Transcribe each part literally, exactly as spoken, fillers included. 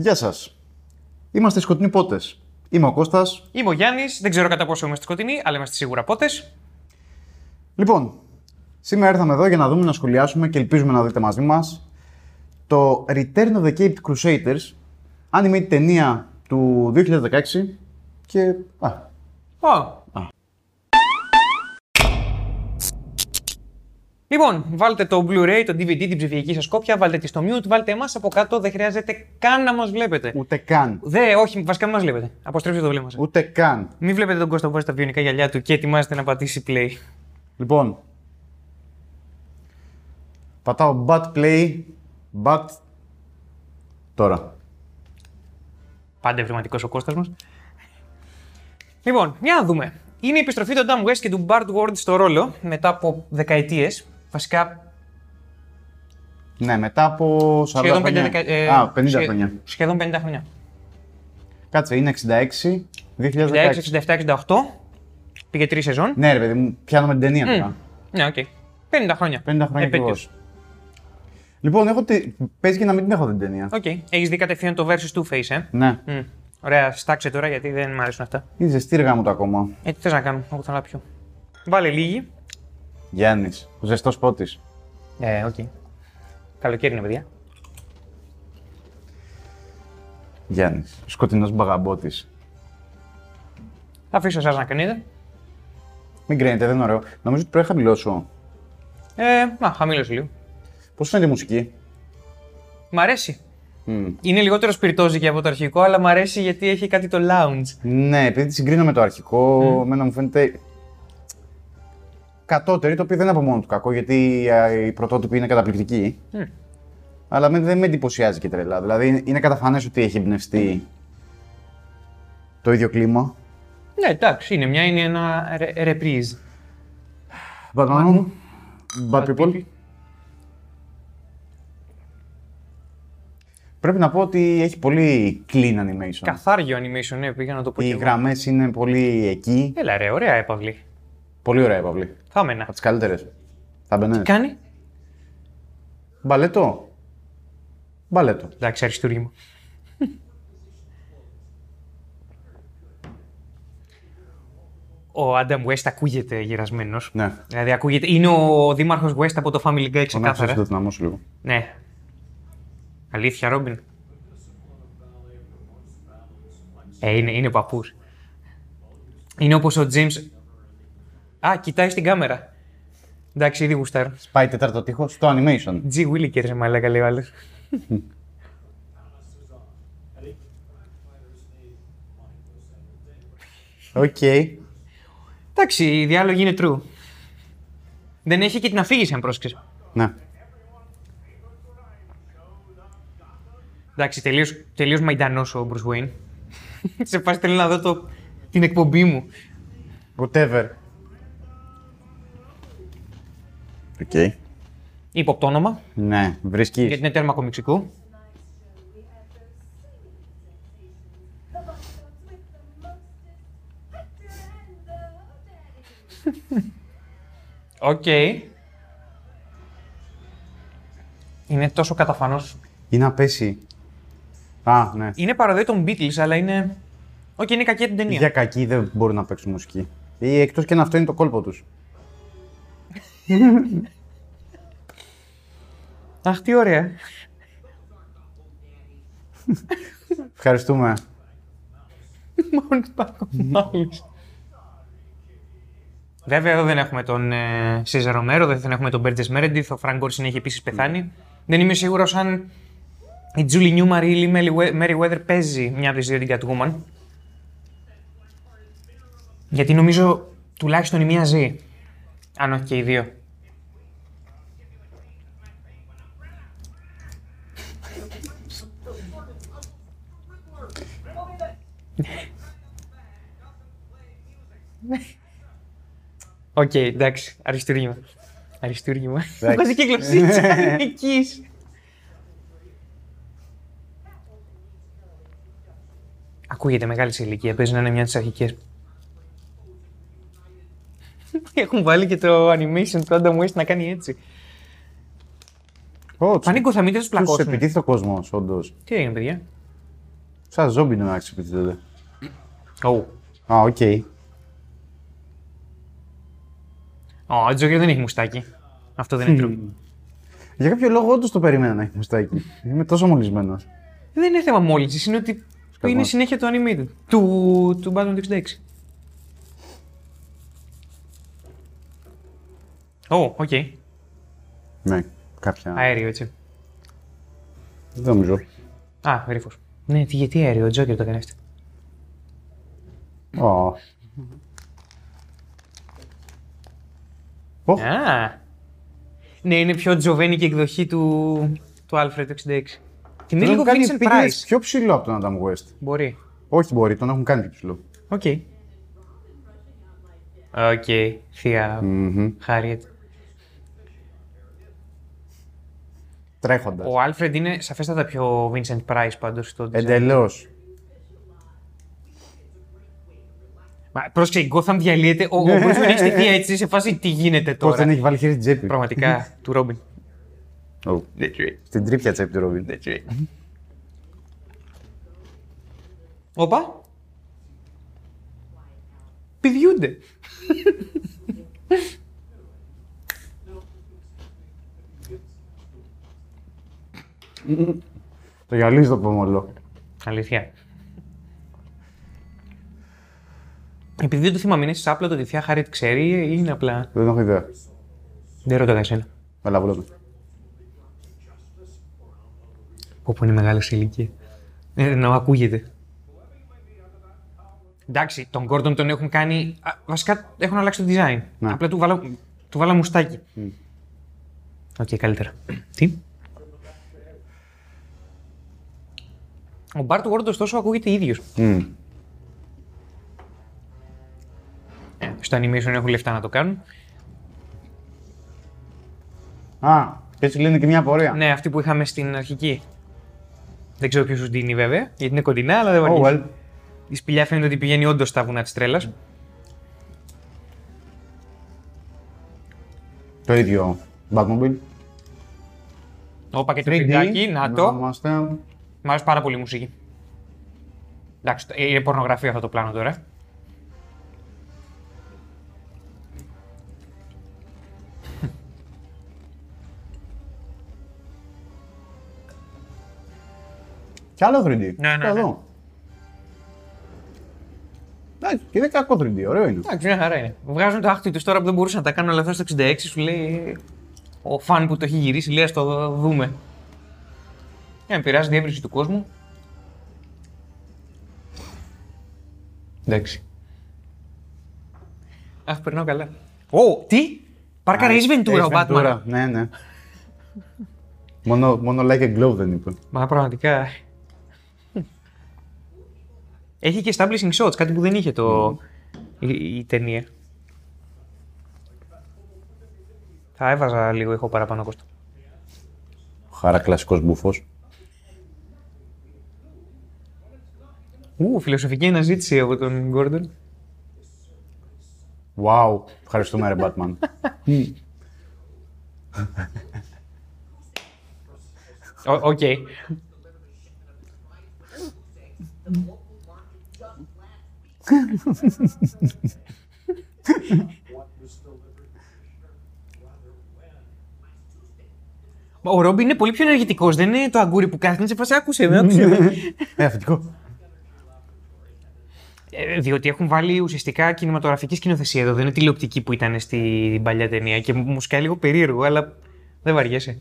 Γεια σας. Είμαστε σκοτεινοί πότες. Είμαι ο Κώστας. Είμαι ο Γιάννης. Δεν ξέρω κατά πόσο είμαστε σκοτεινοί, αλλά είμαστε σίγουρα πότες. Λοιπόν, σήμερα ήρθαμε εδώ για να δούμε, να σχολιάσουμε και ελπίζουμε να δείτε μαζί μας το Return of the Caped Crusaders, anime ταινία του δύο χιλιάδες δεκαέξι και... Α. Oh. Α. Λοιπόν, βάλτε το Blu-ray, το ντι βι ντι, την ψηφιακή σας κόπια, βάλτε τη στο mute, βάλτε εμάς από κάτω, δεν χρειάζεται καν να μας βλέπετε. Ούτε καν. Δε, όχι, βασικά μην μας βλέπετε. Αποστρέψτε το βλέμμα σας. Ούτε καν. Μην βλέπετε τον Κώστα που βάζει τα βιονικά γυαλιά του και ετοιμάζεται να πατήσει play. Λοιπόν, πατάω bat play, bat, τώρα. Πάντα ευρηματικός ο Κώστας μας. Λοιπόν, για να δούμε. Είναι η επιστροφή του Adam West και του Burt Ward στο ρόλο, μετά από δεκαετίες, βασικά... Ναι, μετά από σχεδόν πενήντα χρόνια. Ε, Α, πενήντα σχε... χρόνια. Σχεδόν πενήντα χρόνια. Κάτσε, είναι εξήντα έξι, δύο χιλιάδες δεκαέξι. εξήντα έξι, εξήντα επτά, εξήντα οκτώ, πήγε τρεις σεζόν. Ναι ρε παιδί μου, πιάνομαι την ταινία τώρα. Mm. Ναι, οκ. Okay. πενήντα χρόνια. πενήντα χρόνια επέτειος. Λοιπόν, έχω τη... παίζει και να μην την έχω την ταινία. Οκ. Okay. Έχεις δει κατευθείαν το versus Two Face, ε. Ναι. Mm. Ωραία, στάξε τώρα γιατί δεν μου αρέσουν αυτά. Είναι ζεστήργα μου το ακόμα. Ε, τι θες να κάνω, εγώ θα να πιω. Βάλε λίγη. Γιάννης, ο ζεστός πότης. Ε, οκ. Okay. Καλοκαίρι είναι, παιδιά. Γιάννης, σκοτεινός μπαγαμπότης. Θα αφήσω εσάς να κρίνετε. Μην κρίνετε, δεν είναι ωραίο. Νομίζω ότι πρέπει να χαμηλώσω. Ε, να, χαμήλωσε λίγο. Πώς φαίνεται η μουσική. Μ' αρέσει. Mm. Είναι λιγότερο σπιρτόζικη από το αρχικό, αλλά μου αρέσει γιατί έχει κάτι το lounge. Ναι, επειδή τη συγκρίνω με το αρχικό, mm. εμένα μου φαίνεται κατώτερη, το οποίο δεν είναι από μόνο του κακό, γιατί οι πρωτότυποι είναι καταπληκτικοί. Mm. Αλλά δεν με εντυπωσιάζει και τρελά. Δηλαδή είναι καταφανές ότι έχει εμπνευστεί mm. το ίδιο κλίμα. Ναι, εντάξει, είναι μια, είναι ένα reprise. Bad man, bad people. Πρέπει να πω ότι έχει πολύ clean animation. Καθάριο animation, ναι, πήγα να το πω. Οι γραμμές είναι πολύ εκεί. Έλα ρε, ωραία έπαυλη. Πολύ ωραία έπαυλη. Θα μένα. Από τις καλύτερες. Θα μπαινές. Τι κάνει. Μπαλέτο. Μπαλέτο. Εντάξει, αριστούργημα. Ο Adam West ακούγεται γερασμένος. Ναι. Δηλαδή ακούγεται, είναι ο δήμαρχος West από το Family Guy ξεκάθαρα. Να δυναμώσω το λίγο. Ναι. Αλήθεια, Ρόμπιν. Ε, είναι, είναι παππούς. Είναι όπως ο James. Α, κοιτάει στην κάμερα. Εντάξει, ήδη γουστάρω. Σπάει τέταρτο τείχο στο animation. G. Williker, σε μαλάκα, λέει ο άλλος. Οκ. Okay. Εντάξει, η διάλογη είναι true. Δεν έχει και την αφήγηση, αν πρόσεξες. Ναι. Εντάξει, τελείως, τελείως μαϊντανός ο Bruce Wayne. Σε πάση θέλω να δω το, την εκπομπή μου. Whatever. Οκ. Okay. Υποπτόνομα. Ναι, βρίσκεις. Γιατί είναι τέρμα κομιξικού. Οκ. Okay. Είναι τόσο καταφανός. Είναι απέσι. Α, ναι. Είναι παραδόη των Beatles, αλλά είναι. Όχι, είναι κακή την ταινία. Για κακή δεν μπορούν να παίξουν μουσική. Ή εκτός και αν αυτό είναι το κόλπο τους. Αχ, τι ωραία. Ευχαριστούμε. Μόνο υπάρχουν μάλιστα. Βέβαια, εδώ δεν έχουμε τον Cesar Romero, δεν έχουμε τον Burgess Meredith. Ο Frank Gorshin έχει επίσης πεθάνει. Δεν είμαι σίγουρος αν. Η Julie Newmar ή η Lee Meriwether παίζει μια από τις δύο την Catwoman. Γιατί νομίζω τουλάχιστον η μία ζει. Αν όχι και οι δύο. Οκ, okay, εντάξει. Αριστούργημα. Αριστούργημα. Βγάζει και κλωτσίτσα νικής. Ακούγεται μεγάλη σε ηλικία, παίζει να είναι μια από τις αρχικές. Έχουν βάλει και το animation του Adam West να κάνει έτσι. Πανίκο, θα μην τους πλακώσουν. Τους επιτίθεται ο κόσμος, όντως. Τι έγινε, παιδιά. Σαν ζόμπι είναι να αξιοποιηθείτε. Ω. Α, οκ. Ο Τζόκερ δεν έχει μουστάκι. Αυτό δεν είναι true. Για κάποιο λόγο όντως το περίμενα να έχει μουστάκι. Είμαι τόσο μολυσμένος. Δεν είναι θέμα μόλυνσης, είναι ότι Σκαλώς. είναι συνέχεια το animated. Του, του Batman εξήντα έξι. Ω, οκ. Ναι, κάποια... Αέριο, έτσι. Δεν το νομίζω. Α, γρίφος. Ναι, γιατί αέριο, ο Τζόκερ το έκανε αυτό. Ω. Oh. Ah. Ναι, είναι πιο τζοβένικη εκδοχή του, του Alfred εξήντα έξι. Και είναι λίγο Vincent Price. Πιο ψηλό από τον Adam West. Μπορεί. Όχι μπορεί, τον έχουν κάνει πιο ψηλό. Οκ. Okay. Οκ, okay. Θεία mm-hmm. Harriet. Τρέχοντας. Ο Alfred είναι σαφέστατα πιο Vincent Price πάντως στο design. Εντελώς. Πρόσεξε, η Gotham διαλύεται. Ο Bruce έχει στη θεία έτσι, σε φάση τι γίνεται τώρα. Πώς δεν έχει βάλει χέρι στην τσέπη. Πραγματικά, του Ρόμπιν. Στην τρίπια τσέπη του Ρόμπιν. Όπα. Πηδιούνται. Το γυαλίζει το πομολό. Αλήθεια. Επειδή δεν το θυμάμαι, είναι σάπλο το ότι η θεία Harriet ξέρει ή είναι απλά. Δεν έχω ιδέα. Δεν ρωτάω εσένα. Καλά, βλέπω. Όπου είναι μεγάλο σε ηλικία. Ε, να ακούγεται. Εντάξει, τον Gordon τον έχουν κάνει. Α, βασικά έχουν αλλάξει το design. Ναι. Απλά του βάλα, του βάλα μουστάκι. Οκ, mm. okay, καλύτερα. Τι. Ο Burt Ward ωστόσο ακούγεται ίδιος. Mm. Στο animation έχουν λεφτά να το κάνουν. Α, έτσι λένε και μια απορία. Ναι, αυτή που είχαμε στην αρχική. Δεν ξέρω ποιος σου δίνει βέβαια, γιατί είναι κοντινά, αλλά δεν βαριέσαι. Oh, well. Η σπηλιά φαίνεται ότι πηγαίνει όντως στα βουνά της τρέλας. Το ίδιο Batmobile. Όπα και το πιντάκι, να το. Είμαστε... Μ' αρέσει πάρα πολύ η μουσική. Εντάξει, είναι πορνογραφία αυτό το πλάνο τώρα. Κι άλλο θρι ντι. Ναι, ναι, ναι. Εδώ. Εντάξει, και είναι κακό θρι ντι, ωραίο είναι. Εντάξει, μια χαρά είναι. Βγάζουν τα άχτη τους τώρα που δεν μπορούσαν να τα κάνουν, αλλά αυτό στο εξήντα έξι σου λέει... Ο φαν που το έχει γυρίσει, λέει, ας το δούμε. Για να πειράζει διεύρυνση του κόσμου. Εντάξει. Αχ, περνάω καλά. Ω, τι! Πάρκαρα εις Βεντούρα ο Batman. Ναι, ναι. Μόνο, μόνο like a glove δεν είπαν. Μα πραγματικά... Έχει και establishing shots, κάτι που δεν είχε το... Mm. Η, η ταινία. Θα έβαζα λίγο ήχο παραπάνω κόστο. Χαρά κλασικός μπουφός. Ου, φιλοσοφική αναζήτηση από τον Gordon. Wow, ευχαριστούμε ρε Batman. Οκ. Okay. Ο Ρόμπι είναι πολύ πιο ενεργητικός, δεν είναι το αγκούρι που κάθεται σε φάση, άκουσε με, άκουσε με. Ε, αφεντικό. Διότι έχουν βάλει ουσιαστικά κινηματογραφική σκηνοθεσία εδώ, δεν είναι τηλεοπτική που ήταν στην παλιά ταινία και μου σκάει λίγο περίεργο, αλλά δεν βαριέσαι.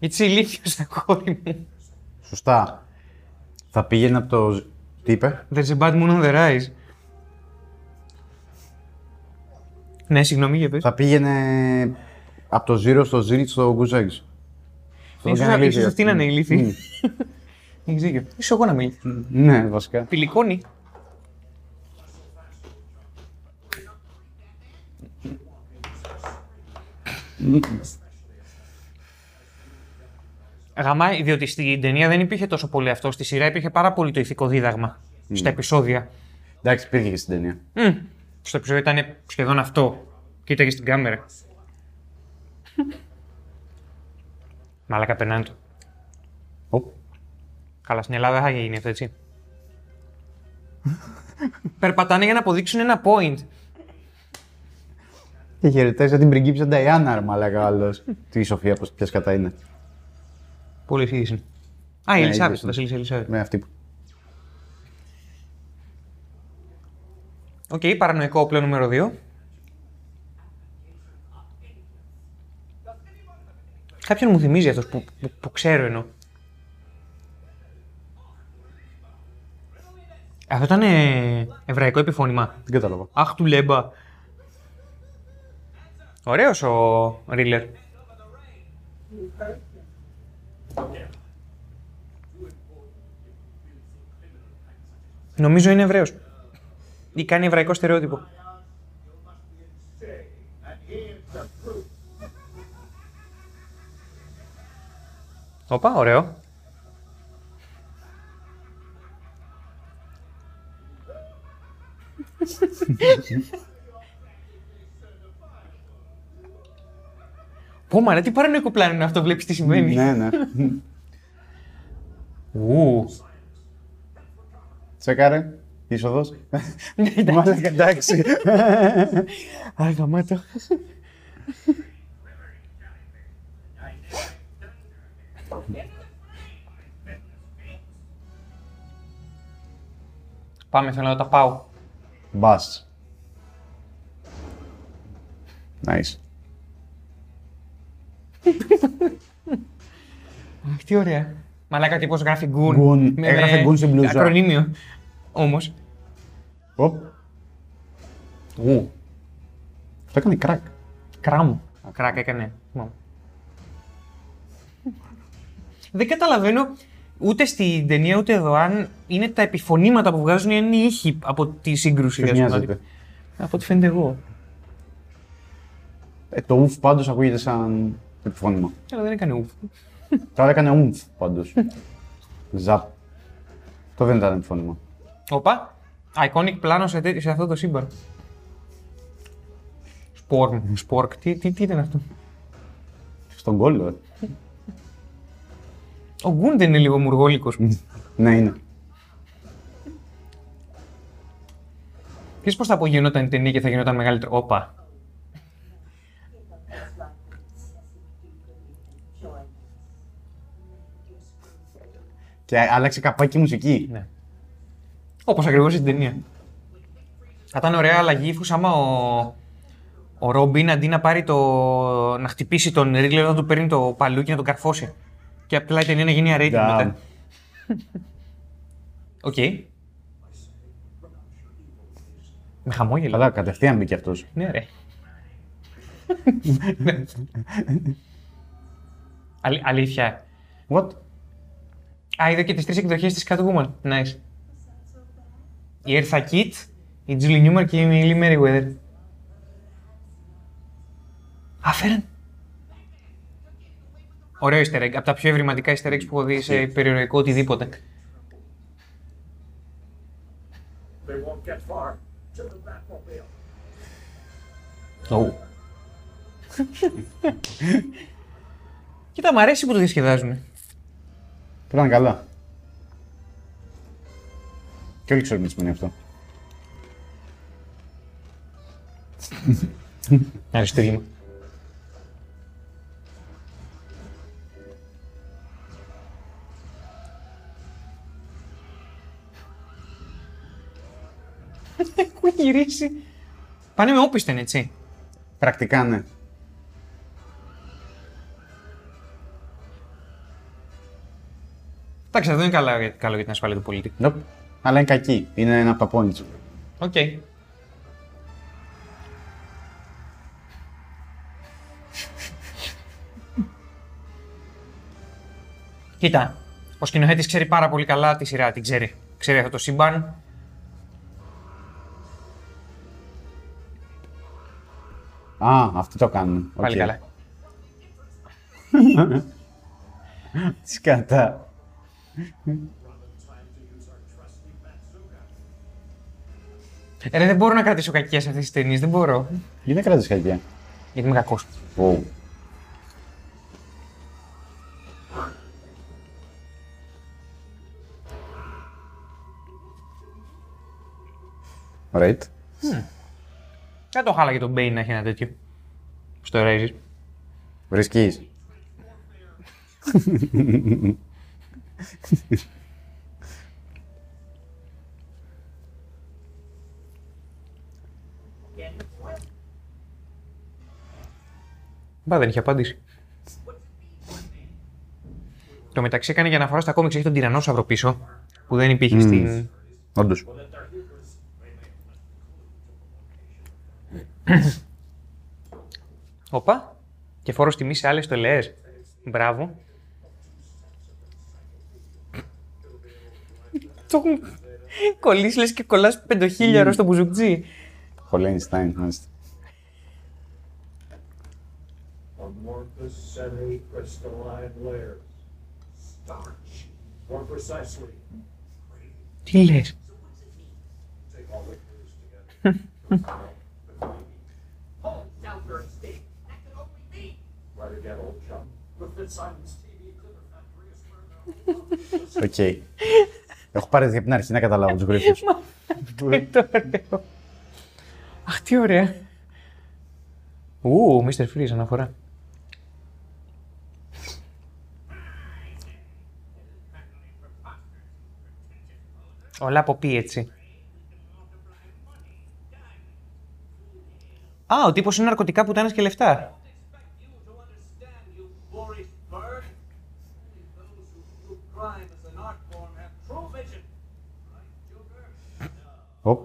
It's ηλίθιος αγόρι μου. Σωστά. Θα πήγαινε από το... Τι είπε? There's a bad moon on the rise. Ναι, συγγνώμη για πες. Θα πήγαινε από το zero στο zero στο goose eggs. Ίσως αυτή να είναι ηλίθιοι. Έχεις δίκιο. Ίσως εγώ να είμαι ηλίθιοι. Ναι, βασικά. Πηλικώνει. Γαμάει, διότι στην ταινία δεν υπήρχε τόσο πολύ αυτό. Στη σειρά υπήρχε πάρα πολύ το ηθικό δίδαγμα. Mm. Στα επεισόδια. Εντάξει, υπήρχε και στην ταινία. Mm. Στο επεισόδιο ήταν σχεδόν αυτό. Κοίταγε στην κάμερα. Μαλάκα, περνάνε το. Οπ. Καλά, στην Ελλάδα θα γίνει αυτό, έτσι. Περπατάνε για να αποδείξουν ένα point. Και χαιρετάζει την πριγκίπισσα Νταϊάννα, μαλάκα, άλλος. Τι η Σοφία, ποιας κατά είναι. Πολύ φύγης είναι. Α, η Ελισάβετ, η Βασίλισσα Ελισάβετ. Ναι, αυτή που. Οκ, okay, παρανοϊκό πλέον νούμερο δύο. Κάποιον μου θυμίζει αυτός που, που, που ξέρω εννοώ. Αυτό ήταν ε, εβραϊκό επιφώνημα. Δεν κατάλαβα. Αχ του λέμπα. Ωραίος ο Ρίλερ. Νομίζω είναι Εβραίος. Ή κάνει εβραϊκό στερεότυπο. Όπα, ωραίο. Πω μάνα, τι παρανοϊκό πλάνο είναι αυτό, βλέπεις τι συμβαίνει. Ναι, ναι. Ου. Τσεκάρε. Είσοδος. Μάλλον εντάξει. Αγαμάτο. Πάμε, θέλω να τα πάω. Μπας. Nice. Αχ, τι ωραία. Μαλάκα, τύπος γράφει γκουν. Έγραφε γκουν στην μπλούζα. Ακρονίμιο. Όμως. Οπ. Ου. Αυτό έκανε κρακ. Κράμ. Κρακ έκανε. Δεν καταλαβαίνω ούτε στην ταινία ούτε εδώ αν είναι τα επιφωνήματα που βγάζουν ή αν είναι ήχοι από τη σύγκρουση. Μοιάζεται. Από ό,τι φαίνεται εγώ. Ε, το ουφ πάντως ακούγεται σαν επιφώνημα. Αλλά δεν έκανε ουφ. Τώρα έκανε ουφ πάντως. Ζαπ. Το δεν ήταν επιφώνημα. Όπα. Iconic πλάνο σε, τέ, σε αυτό το σύμπαν. Σπορν. Σπορκ. Τι, τι, τι ήταν αυτό. Στον κόλλο, ε. Ο Γκουν δεν είναι λίγο μουργόλικος. Ναι, είναι. Ξέρεις πώς θα απογινόταν η ταινία και θα γινόταν μεγαλύτερο. Όπα. Και άλλαξε καπάκι μουσική. Ναι. Όπως ακριβώς στην ταινία. Θα ήταν ωραία αλλαγή ύφους άμα ο... ο Ρόμπιν αντί να πάρει το... να χτυπήσει τον Ρίλερ να του παίρνει το παλούκι να τον καρφώσει. Και απλά η ταινία να γίνει αρέτη μετά. Οκ. Okay. Με χαμόγελο. Καλά, κατευθείαν μπήκε αυτός. Ναι, ρε. Αλ, αλήθεια. What? Α, είδα και τις τρεις εκδοχές της Catwoman. Nice. Η Eartha Kitt, η Julie Newmar και η Lee Meriwether. Αφέραν. Ωραίο easter egg. Από τα πιο ευρηματικά easter eggs που έχω δει σε περιοδικό οτιδήποτε. Oh. Κοίτα, μ' αρέσει που το διασκεδάζουν. Πήραν καλά. Και όλοι ξέρουμε τι σημαίνει αυτό. Αριστούργημα. Έχουν γυρίσει. Πάνε με όπισθεν, έτσι. Πρακτικά, ναι. Εντάξει, εδώ είναι καλό για, καλό για την ασφάλεια του πολίτη. Nope. Αλλά είναι κακή. Είναι ένα από τα πόνιτσα. Οκ. Okay. Κοίτα, ο σκηνοθέτης ξέρει πάρα πολύ καλά τη σειρά. Την ξέρει. Ξέρει αυτό το σύμπαν. Α, αυτοί το κάνουν. Πάλι okay. Καλά. Τι κατά. Ρε, δεν μπορώ να κρατήσω κακία σε αυτές τις ταινίες, δεν μπορώ. Γιατί δεν κράτησες χέρια? Γιατί είμαι κακός. Oh. Right. Mm. Δεν το χάλαγε τον Bane να έχει ένα τέτοιο. Στο Razor. Βρισκείς. Μπα, δεν είχε απάντηση. Το μεταξύ έκανε για αναφορά στα κόμιξ, έχει τον τυρανόσαυρο πίσω, που δεν υπήρχε mm. στην... Όντως. Οπα, και φόρος τιμής σε άλλες τελεές. Μπράβο. Το έχουν κολλήσει, λες και κολλάς πεντοχίλιαρο στο μπουζουκτζί. Χολένιστάιν, μάλιστα. Τι λες? Οκ. Έχω πάρει από την αρχή να καταλάβω τους γρίφους. Αχ, τι ωραία. Ου, μίστερ Freeze αναφορά. Όλα από πει, έτσι. Α, ο τύπος είναι ναρκωτικά, πουτάνες και λεφτά. Oh.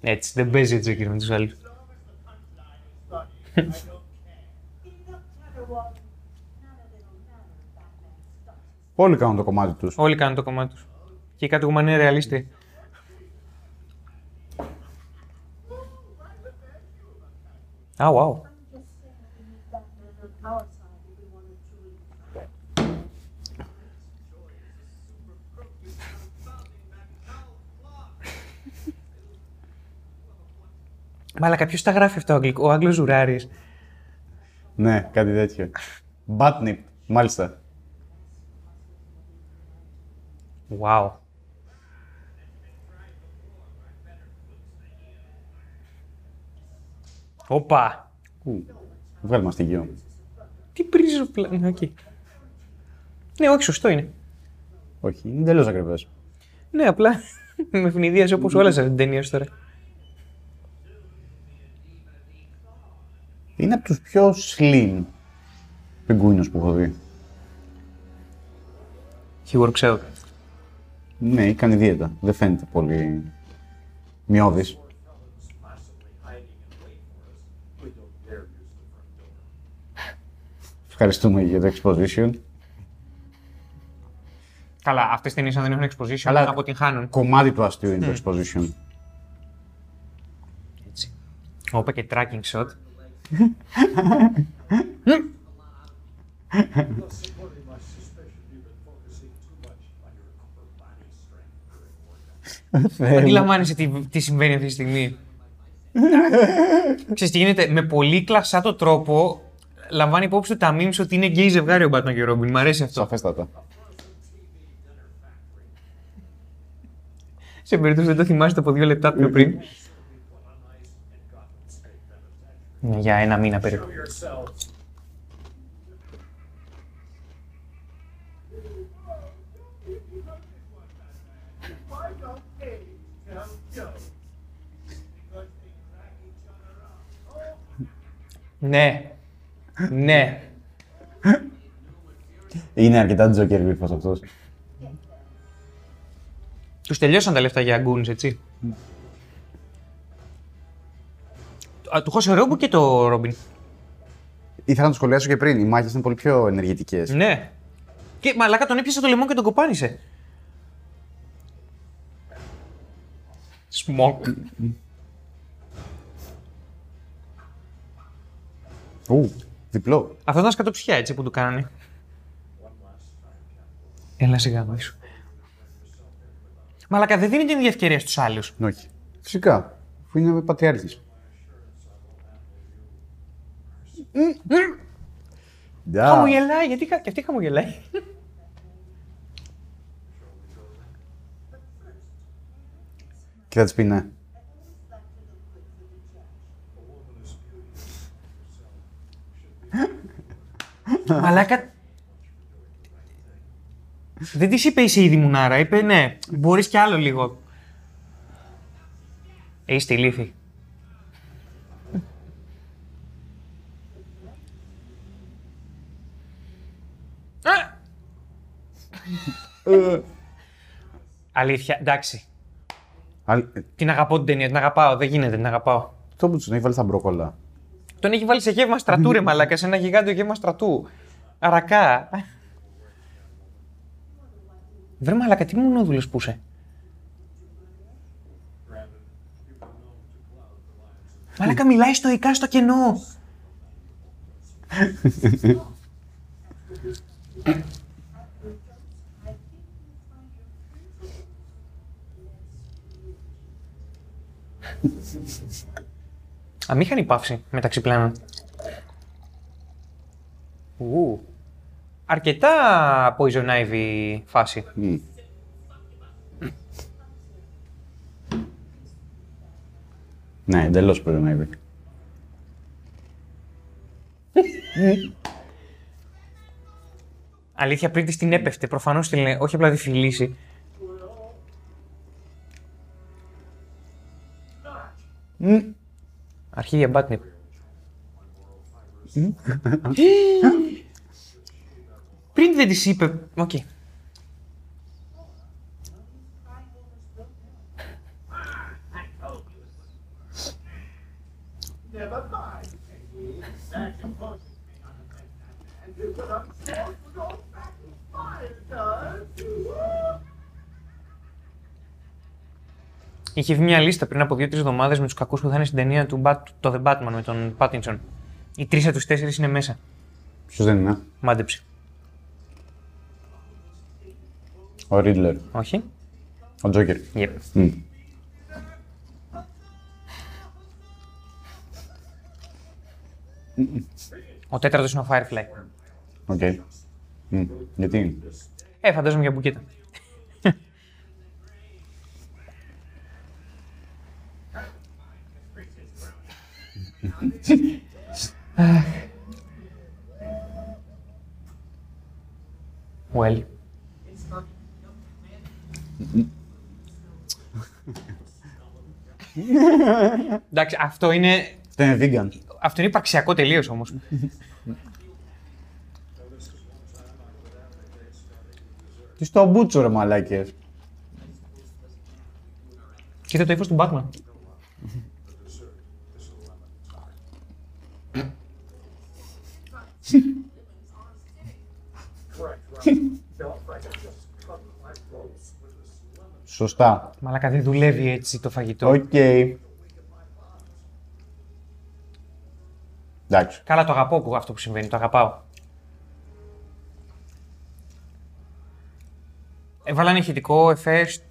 Έτσι, δεν παίζει ο Τζόκερ με τους άλλους. Όλοι κάνουν το κομμάτι τους. Όλοι κάνουν το κομμάτι τους. Και οι κάτοικοι είναι ρεαλίστοι. Άου, άου. Μα αλλά κάποιος τα γράφει αυτά, ο Άγγλος Ζουράρης. Ναι, κάτι τέτοιο. Batnip, μάλιστα. Wow. Οπα! Βγάλε μας την γιο. Τι πρίζεις ο πλάνος, εκεί. Ναι, όχι, σωστό είναι. Όχι, είναι τελώς ακριβώς. Ναι, απλά με φνηδίασε όπως όλα σε αυτήν την ταινία τώρα. Είναι από τους πιο slim πιγκούνιους που έχω δει. He works out. Ναι, κάνει δίαιτα. Δεν φαίνεται πολύ μειώδης. Ευχαριστούμε για το exposition. Καλά, αυτές τις ταινίες αν δεν έχουν exposition, αλλά αποτυγχάνουν. Κομμάτι του αστείου είναι mm. το exposition. Έτσι. Όπα και tracking shot. Αντιλαμβάνεσαι τι, τι συμβαίνει αυτή τη στιγμή. Ξέρεις τι γίνεται, με πολύ κλασσάτο τρόπο λαμβάνει υπόψη του τα memes ότι είναι γκέι ζευγάρι ο Batman και ο Ρόμπιν. Μ' αρέσει αυτό. Σαφέστατα. Σε περίπτωση δεν το θυμάστε από δύο λεπτά πιο πριν. Για ένα μήνα περίπου. Ναι. Ναι. Είναι αρκετά Τζόκερ γλύφος αυτός. Τους τελειώσαν τα λεφτά για γκούνς, έτσι. Α, του χώσε ο Ρόμπου και το Ρόμπιν. Ήθελα να το σχολιάσω και πριν. Οι μάχες ήταν πολύ πιο ενεργητικές. Ναι. Και μαλάκα τον έπιασε το λαιμό και τον κοπάνισε. Σμοκ. Ου, διπλό. Αυτό ήταν σκατοψυχιά, έτσι, που του κάνανε. Έλα σιγά, μάλιστα. Μαλάκα, δεν δίνει την ίδια ευκαιρία στους άλλους. Όχι. Φυσικά. Αφού είναι πατριάρχης. Χαμογελάει, γιατί και αυτή χαμογελάει. Και θα της πει ναι. Μαλάκα... Δεν της είπε είσαι ήδη μουνάρα, είπε ναι, μπορείς κι άλλο λίγο. Είστε ηλίθιοι. Αλήθεια, εντάξει. Την αγαπώ την ταινία, την αγαπάω, δεν γίνεται, την αγαπάω. Αυτό που τους έχει βάλει στα μπρόκολα. Τον έχει βάλει σε γεύμα στρατού ρε μαλάκα, σε ένα γιγάντιο γεύμα στρατού. Αρακά. Βρε μαλάκα, τι μονόδουλες πούσε. Μαλάκα μιλάει στοικά στο κενό. Αμήχανη παύση μεταξύ πλάνων. Ου, αρκετά Poison Ivy φάση. Mm. Ναι, εντελώς Poison Ivy. Αλήθεια, πριν της την έπεφτε, προφανώς την λέει, όχι απλά τη φιλήσει. Mm. Αρχίδια μπάτνιπ. Mm. Πριν δεν της είπε... Οκ. Okay. Είχε βγει μια λίστα πριν από δύο τρεις εβδομάδες με τους κακούς που θα είναι στην ταινία του Bat, το The Batman με τον Pattinson. Οι τρεις από τους τέσσερις είναι μέσα. Ποιος δεν είναι? Μάντεψε. Ο Ρίτλερ. Όχι. Ο Τζόκερ. Yep. Mm. Ο τέταρτος είναι ο Firefly. Οκ. Okay. Mm. Γιατί είναι? Ε, φαντάζομαι για μπουκέτα. Well. Εντάξει, αυτό είναι... Αυτό είναι vegan. Αυτό είναι υπαρξιακό τελείως όμως. Τι στο μπούτσο ρε μαλάκες. Κοίτα το ύφος του Batman. Σωστά. Μαλάκα, δεν δουλεύει έτσι το φαγητό. Οκ. Okay. Εντάξει. Καλά, το αγαπώ αυτό που συμβαίνει, το αγαπάω. Έβαλανε ηχητικό εφές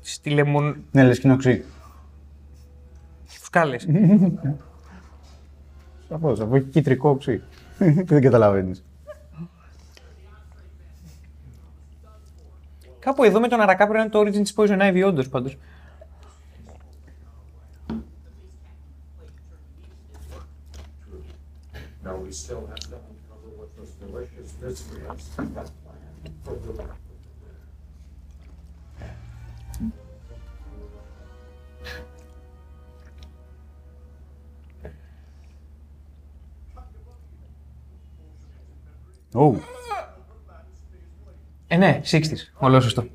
στη λεμον... Ναι, λες κοινοξύ. Φουσκάλες. Σαφώς, αφού έχει κυτρικό οξύ. Δεν καταλαβαίνεις. Κάπου εδώ με τον Αρακά πρέπει να είναι το origin της Poison Ivy, όντως, πάντως. Oh. Ε, ναι, εξήντα, ολόσωστο.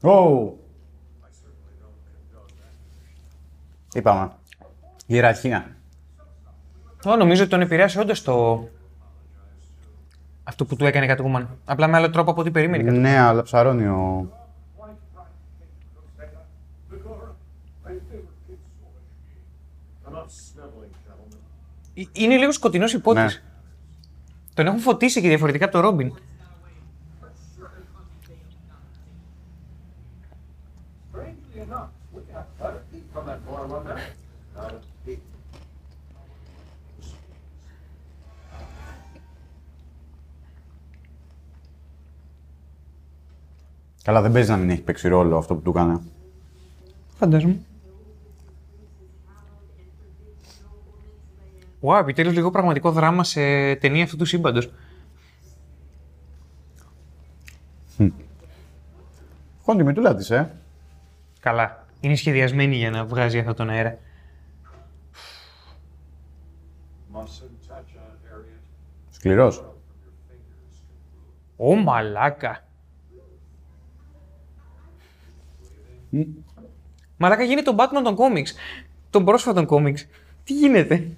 Oh. Είπαμε, ιεραρχία. Oh, νομίζω ότι τον επηρέασε όντως το... αυτό που του έκανε Catwoman. Απλά με άλλο τρόπο από ό,τι περίμενε. Ναι, αλλά ψαρώνει ο... Είναι λίγο σκοτεινός υπότης. Ναι. Τον έχουν φωτίσει και διαφορετικά από τον Ρόμπιν. no, we got better heat from that four eleven. Uh, heat. Καλά, δεν παίζει να μην έχει παίξει ρόλο αυτό που του έκανε. Φαντάζομαι. Wow, επιτέλους λίγο πραγματικό δράμα σε ταινία αυτού του σύμπαντος. Κόντι με τουλά της, ε. Καλά. Είναι σχεδιασμένη για να βγάζει αυτό τον αέρα. Σκληρός. Ω, μαλάκα. Mm. Μαλάκα, γίνεται τον Batman των κόμιξ. Τον πρόσφατον κόμιξ. Τι γίνεται.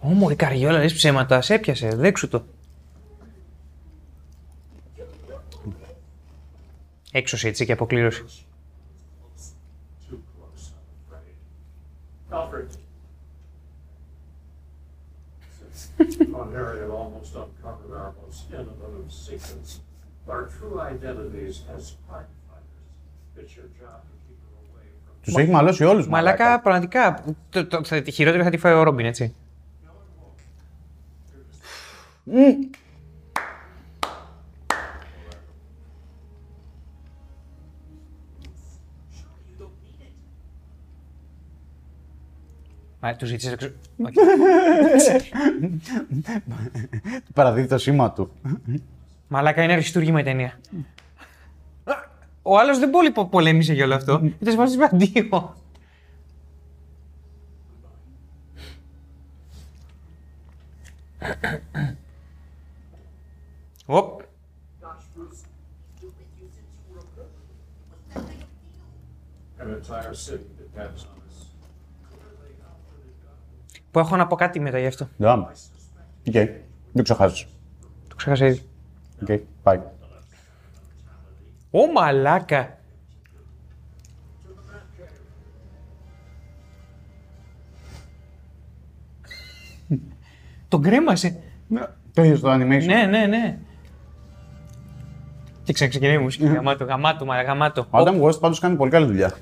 Ω, μωρή καριόλα, λες ψέματα. Σε έπιασε, δέξου το. Έξωση, έτσι, και αποκλήρωση. Τους έχει μαλώσει όλους, μαλάκα. Μαλάκα, πραγματικά. Τη χειρότερη θα τη φάει ο Ρόμπιν, έτσι. Mm. Μα, του ζήτησες εξω... Παραδίδει το σήμα του. Μαλάκα, είναι αριστούργημα η ταινία. Ο άλλος δεν πολύ πολέμησε για όλο αυτό. Ήταν σπάσεις με αντίο. Οπ. Που έχω να πω κάτι μετά γι' αυτό. Ντάμ. Οκ. Δεν ξεχάσεις. Το ξεχάσα ήδη. Οκ. Πάει. Ω, μαλάκα. Τον κρέμασε. Το είδες στο animation. Ναι, ναι, ναι. Και ξαναξεκινάει η μουσική. Γαμάτο, γαμάτο, μαλάκα, γαμάτο. Ο Adam West πάντως κάνει πολύ καλή δουλειά.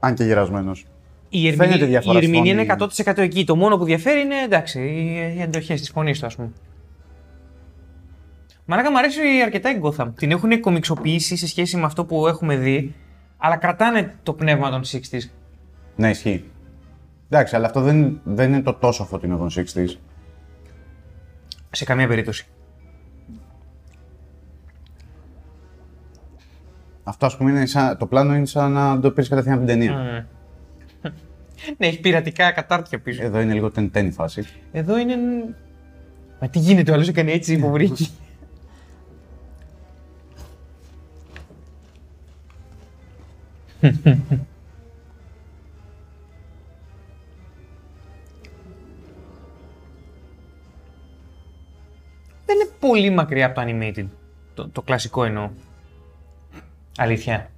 Αν και γερασμένος. Η ερμηνεία είναι εκατό τοις εκατό εκεί. Το μόνο που διαφέρει είναι, εντάξει, οι αντοχές της φωνής του, ας πούμε. Μαλάκα, μου αρέσει αρκετά η Gotham. Την έχουν κομιξοποιήσει σε σχέση με αυτό που έχουμε δει, αλλά κρατάνε το πνεύμα των εξήντα. Ναι, ισχύει. Εντάξει, αλλά αυτό δεν, δεν είναι το τόσο φωτεινό των εξήντα. Σε καμία περίπτωση. Αυτό, ας πούμε, είναι σαν, το πλάνο είναι σαν να το πήρες κατευθείαν από την ταινία. Mm. Ναι, έχει πειρατικά κατάρτια πίσω. Εδώ είναι λίγο τεντένη φάση. Εδώ είναι... Μα τι γίνεται, ο άλλος έκανε έτσι υποβρύχη. Δεν είναι πολύ μακριά από το animated. Το, το κλασικό εννοώ. Αλήθεια.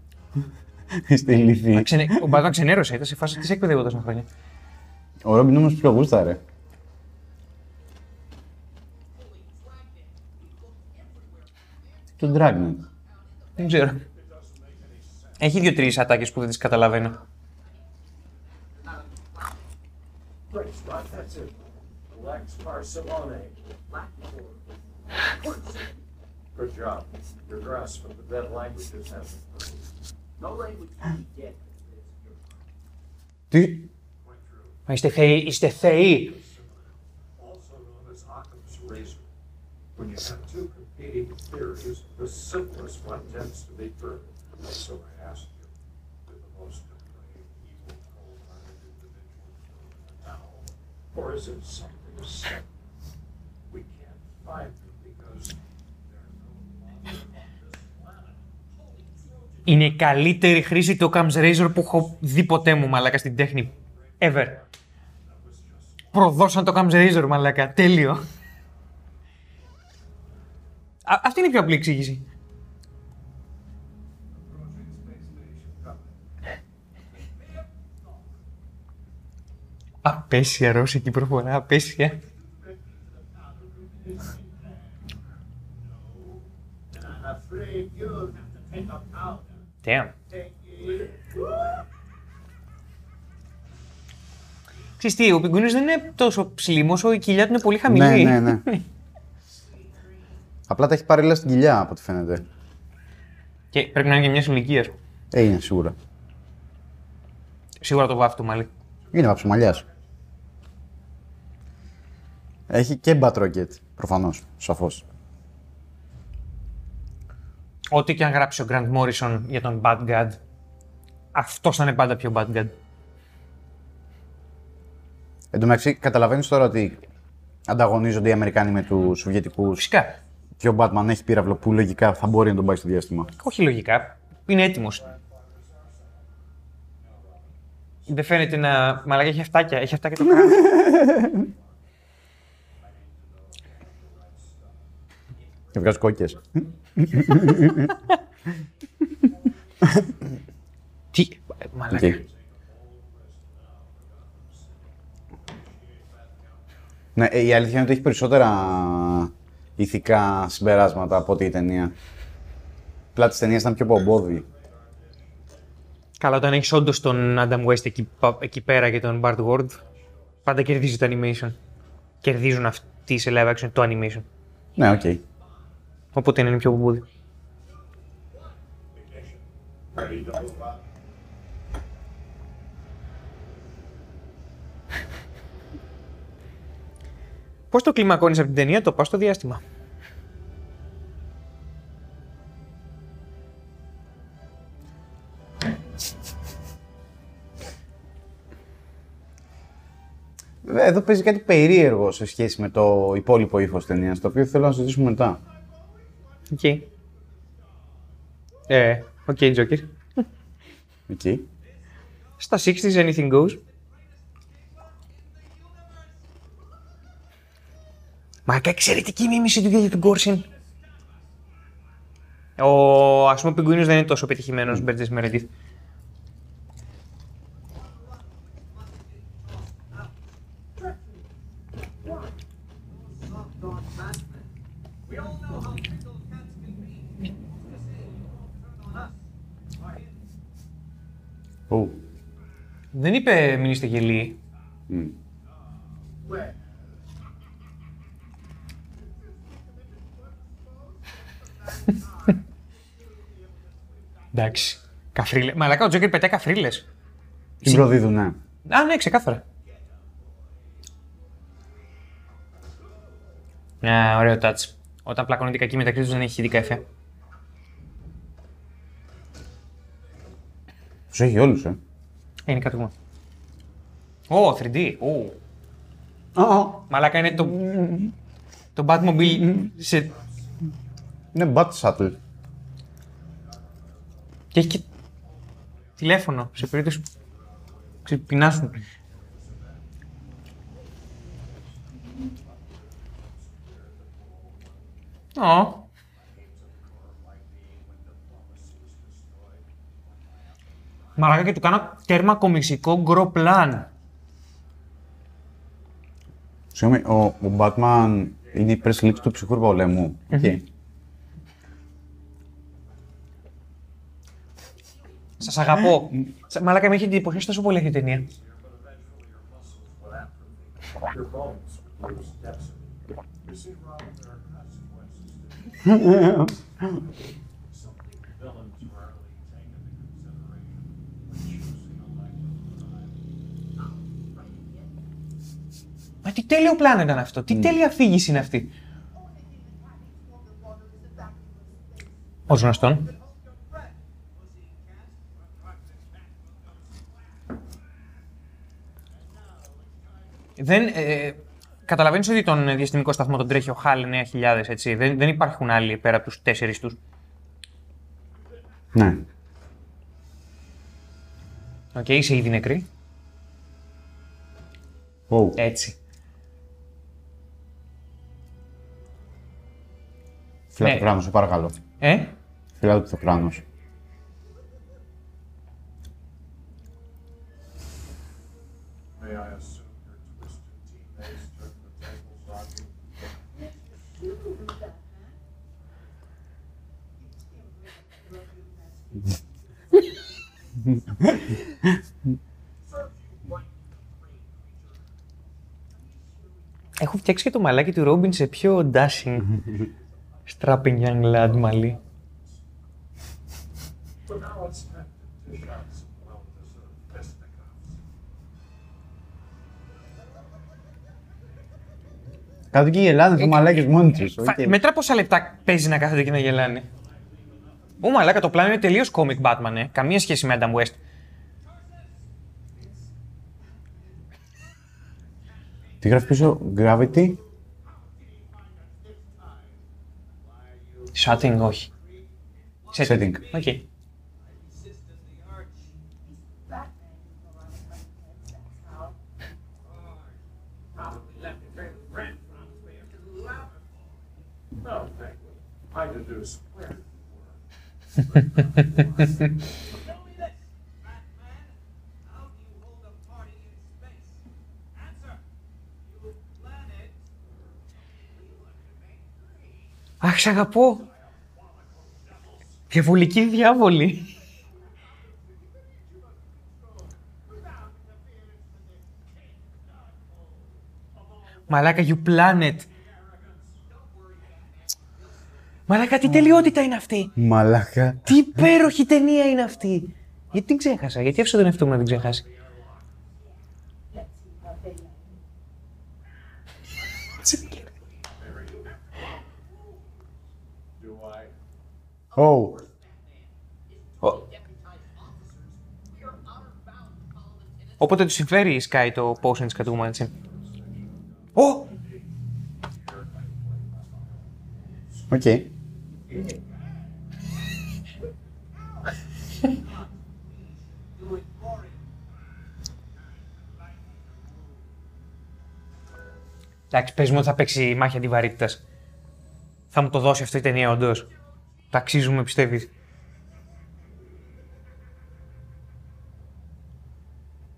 Είστε ηλίθιοι. Ο Μπάτμαν ξενέρωσε, ήταν σε φάση της εκπαιδεύω τόσα χρόνια. Ο Ρόμπιν όμως πιο γούσταρε. Το Dragnet. Δεν ξέρω. Έχει δύο-τρεις ατάκες που δεν τις καταλαβαίνω. Τι... Μα είστε θεοί, είστε θεοί! Είναι η καλύτερη χρήση του Occam's Razor που έχω δει ποτέ μου, μαλάκα, στην τέχνη. Ever. Προδώσαν το Occam's Razor, μαλάκα. Τέλειο. Α, αυτή είναι η πιο απλή εξήγηση. Απέσια ρώσικη προφορά, απέσια. Damn. Ξέρεις τι, ο πιγκουίνος δεν είναι τόσο ψηλήμος, η κοιλιά του είναι πολύ χαμηλή. Ναι, ναι, ναι. Απλά τα έχει πάρει όλα στην κοιλιά, από ό,τι φαίνεται. Και πρέπει να είναι και μια ηλικία. Ε, είναι, σίγουρα. Σίγουρα το βάφει του μαλλί. Είναι βάψου μαλλιάς. Έχει και μπατρόκετ, προφανώς, σαφώς. Ό,τι και αν γράψει ο Grant Morrison για τον Bad God, αυτός θα είναι πάντα πιο Bad God. Εν τω μεταξύ, καταλαβαίνεις τώρα ότι ανταγωνίζονται οι Αμερικάνοι με τους Σοβιετικούς. Φυσικά. Και ο Batman έχει πύραυλο που λογικά θα μπορεί να τον πάει στο διάστημα. Όχι λογικά. Είναι έτοιμος. Δεν φαίνεται να. Μαλάκα, έχει αυτάκια. Έχει αυτάκια το πράγμα. Και βγάζω κόκκες. Τι. Μαλάκα. Ναι, η αλήθεια είναι ότι έχει περισσότερα ηθικά συμπεράσματα από ό,τι η ταινία. Πλάτη της ταινίας ήταν πιο πομπόδι. Καλά, όταν έχεις όντως τον Adam West εκεί, εκεί πέρα και τον Burt Ward, πάντα κερδίζει το animation. Κερδίζουν αυτοί σε live action το animation. Ναι, οκ. Okay. Οπότε είναι πιο πομπόδι. Πώς το κλιμακώνεις από την ταινία, το πας στο διάστημα. Εδώ παίζει κάτι περίεργο σε σχέση με το υπόλοιπο ύφος ταινίας, το οποίο θέλω να συζητήσουμε μετά. Οκ. Okay. Ε, οκ, okay, Joker. Οκ. Okay. Στα εξήντα anything goes. Μαρακα, εξαιρετική μίμηση του για τον Gorshin. Ο, ας πούμε, πιγκουίνος δεν είναι τόσο πετυχημένος, Burgess Meredith. Oh. Δεν είπε μην είστε γελοί. Mm. Εντάξει. Καφρίλες. Μαλάκα, ο Τζόκερ πετάει καφρίλες. Την προδίδουν, ναι. Α, ναι, ξεκάθαρα. Ναι, ωραίο touch. Όταν πλακώνονται οι κακοί μεταξύ τους δεν έχει ειδικά εφέ. Τους έχει όλους, ε. Είναι κάτι μου. Ω, θρι ντι. Μαλάκα, είναι το... το Batmobile σε... είναι Bat Shuttle. Και έχει και τηλέφωνο, σε περίπτωση που ξεπεινάσουν. Ω. Μαρακα, και του κάνω τέρμα κομιξικό γκροπλάν. Συγγνώμη, ο, ο Batman είναι η υπερσυλλήψη του ψυχρού πολέμου. Okay. Σας αγαπώ. Μαλάκα, με έχει εντυπωσιάσει τόσο πολύ αυτή η ταινία. Μα τι τέλειο πλάνο ήταν αυτό, τι τέλεια αφήγηση είναι αυτή. Ως γνωστόν. Δεν, ε, καταλαβαίνεις ότι τον διαστημικό σταθμό τον τρέχει ο χάλ εννιά χιλιάδες, έτσι. Δεν, δεν υπάρχουν άλλοι πέρα από τους τέσσερις τους. Ναι. Οκ, okay, είσαι ήδη νεκρή. Oh. Έτσι. Φυλά ε. το κράνος, παρακαλώ. Ε? Φυλά το κράνος. Έχω φτιάξει και το μαλάκι του Ρόμπιν σε πιο dashing, strapping young lad μαλλί. Κάτω και γελάνε το μαλάκι μόνοι τους. Μέτρα πόσα λεπτά παίζει να κάθεται και να γελάνε. Ω μαλάκα, το πλάνο είναι τελείως comic Batman, ε. Καμία σχέση με Adam West. Τι γράφει πίσω, Gravity. Shutting, όχι. Setting. Okay. Αχ, σ' αγαπώ! Διαβολική διάβολη! Μαλάκα, you planet! Μαλάκα, τι τελειότητα είναι αυτή! Μαλάκα! Τι υπέροχη ταινία είναι αυτή! Γιατί την ξέχασα, γιατί έφυσα τον εαυτό μου να την ξεχάσει. Oh. Oh. Όποτε του συμφέρει η Sky το πόσο είναι της κατουμά, έτσι. Ω! Οκ. Εντάξει, παίζουμε ότι θα παίξει η μάχη αντιβαρύτητας. Θα μου το δώσει αυτή η ταινία όντως. Ταξίζουμε, πιστεύεις.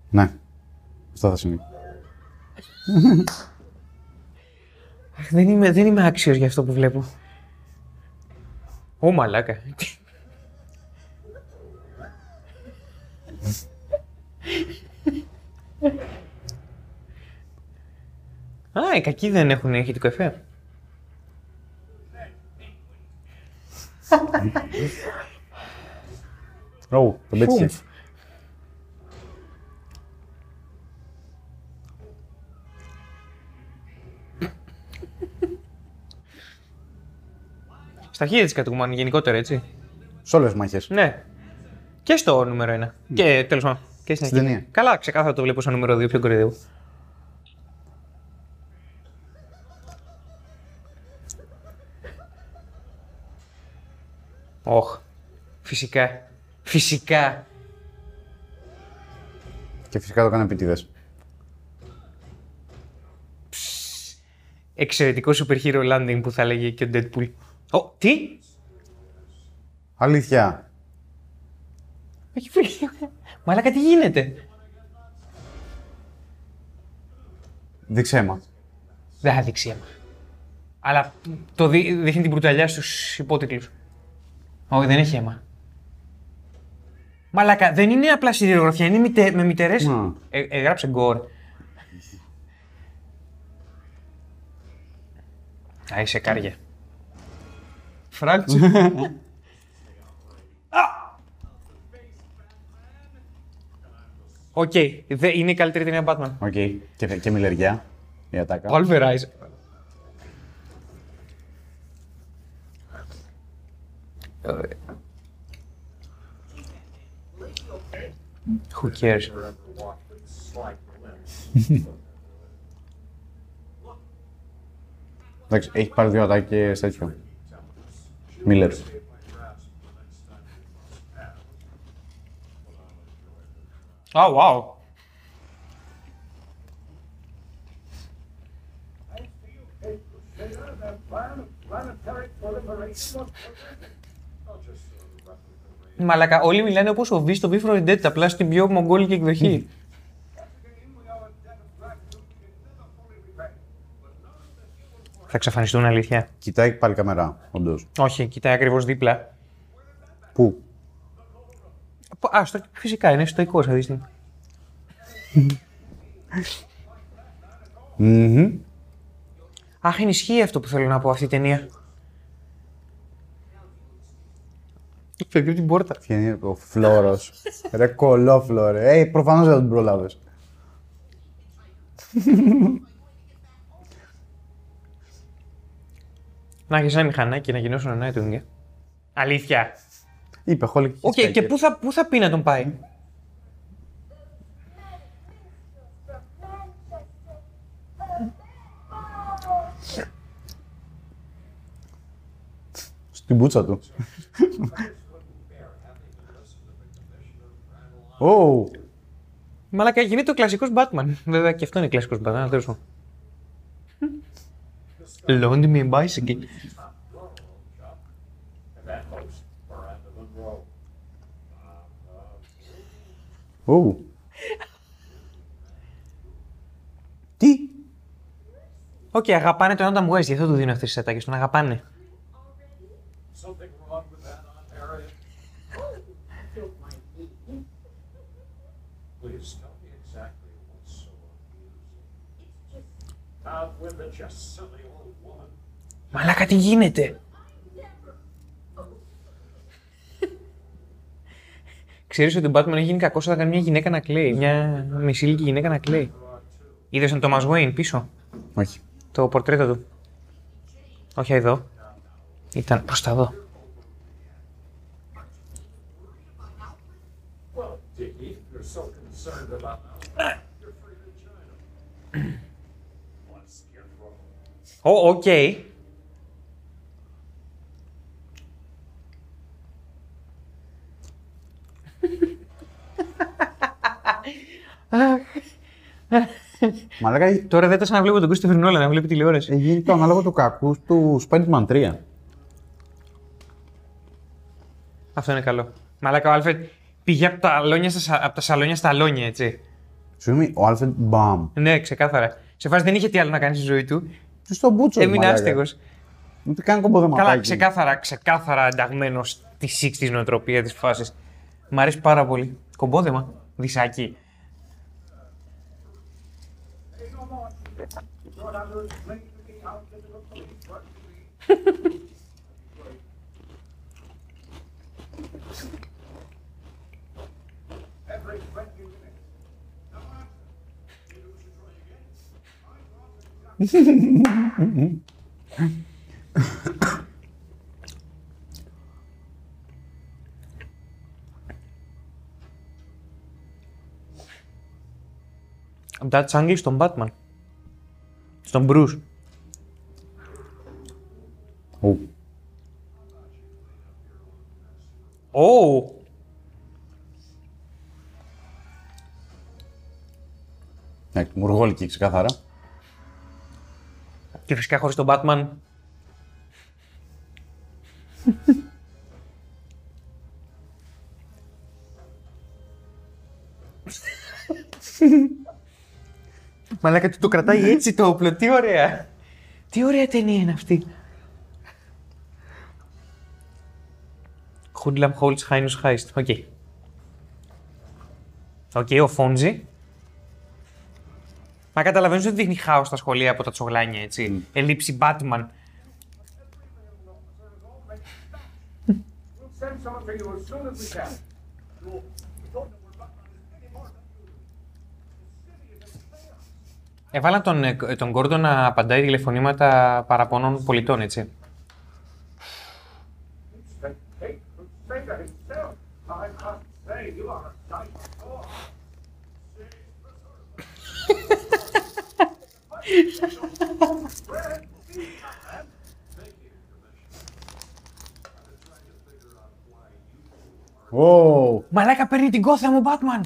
Ναι. Αυτό θα σημαίνει. Αχ, δεν είμαι, δεν είμαι άξιος για αυτό που βλέπω. Ω, μαλάκα. Α, οι κακοί δεν έχουν ηχητικό εφέ. Ω, το πέτυχε. Στα χέρια της Κατουμάν, γενικότερα, έτσι. Σ' όλες τις μάχες. Ναι. Και στο νούμερο ένα. Mm. Και τέλος πάντων. Και στην ταινία. Καλά, ξεκάθαρα το βλέπω σαν νούμερο δύο, πιο κορυδεύω. Ωχ, φυσικά, φυσικά. Και φυσικά το κάνω επιτίδες. Εξαιρετικό super hero landing που θα έλεγε και ο Deadpool. Ω, τι! Αλήθεια. Έχει φύγει. Μαλάκα, τι γίνεται. Δείξέ μας. Δεν θα δείξει. Αλλά το δεί, δείχνει την πρωταλιά στους υπότιτλους. Όχι, δεν έχει αίμα. Μαλάκα, δεν είναι απλά σιδηρογραφία, είναι μητε, με μητερές. Mm. Ε, ε, γράψε γκορ. Α, είσαι κάρια. Φράκτσου. Οκ, είναι η καλύτερη ταινία Batman. Οκ, okay. και, και μιλεριά, η ατάκα. Όλβεράζ. Who cares? Εντάξει, έχει πάρει δύο ατάκες τέτοιο. Μίλερ. Oh, wow. Μαλακα, όλοι μιλάνε όπως ο Βις στο Be For Dead, απλά στην πιο μογγόλικη εκδοχή. Θα εξαφανιστούν, αλήθεια. Κοιτάει πάλι καμερά, όντως. Όχι, κοιτάει ακριβώς δίπλα. Πού? Α, στο... φυσικά είναι στοικό αυτή τη στιγμή. Mm-hmm. Αχ, ενισχύει αυτό που θέλω να πω, αυτή η ταινία. Φεύγει από την πόρτα. Φεύγει ο Φλόρος. Ρε κολόφλωρε. Ε, προφανώς δεν τον προλάβες. Να έχεις ένα μηχανάκι να γινώσουν ένα Νάιτουγκ. Αλήθεια. Είπε, χόλικη. Οκ, okay, και πού θα, πού θα πει να τον πάει. Στην μπούτσα του. Oh. Μαλάκα, γίνεται ο κλασικός Batman. Βέβαια και αυτό είναι κλασικός Batman, τέλος μου. Loaned me a bicycle. Oh. Τι. Οκ, okay, αγαπάνε τον Adam West, γι' αυτό του δίνω αυτές τις ατάκες, τον αγαπάνε. Μαλάκα, τι γίνεται! Ξέρεις ότι ο Batman έχει γίνει κακός όταν κάνει μια γυναίκα να κλαίει, μια μισήλικη γυναίκα να κλαίει. Είδες τον Thomas Wayne πίσω? Όχι. Το πορτρέτο του. Όχι εδώ. Ήταν προς τα εδώ. Ω, οκ. Μαλάκα, τώρα δεν ήταν να βλέπω τον Christopher Nolan, να βλέπει τηλεόραση. Έγινε το ανάλογο του κακού του Spider-Man τρία. Αυτό είναι καλό. Μαλάκα, ο Άλφρεντ πήγε από τα, στα, από τα σαλόνια στα αλόνια, έτσι. Συγγνώμη, ο Άλφρεντ μπαμ. Ναι, ξεκάθαρα. Σε φάση δεν είχε τι άλλο να κάνει στη ζωή του. Στον μπούτσο, έμεινε άστεγος. Ούτε καν κομποδεματάκι. Καλά, ξεκάθαρα, ξεκάθαρα ενταγμένο στη σίξτης νοοτροπία της φάσης. Μ' αρέσει πάρα πολύ. Κομπόδεμα, δυσάκι. That's English στον Batman. Στον Bruce. Oh. Oh. Ναι, μουργόλικη ξεκάθαρα. Και φυσικά χωρίς τον Batman. Μαλάκα, του το κρατάει έτσι το όπλο, τι ωραία! Τι ωραία ταινία είναι αυτή! Hoodlum holds heinous heist, οκ. Οκ, ο Φόντζι. Μα καταλαβαίνεις ότι δείχνει χάος στα σχολεία από τα τσογλάνια, έτσι. Mm. Ελήψη Batman. Έβαλαν τον, τον Gordon να απαντάει τηλεφωνήματα παραπονών πολιτών, έτσι. Wow. Μαλάκα, παίρνει την κόθα μου, Batman!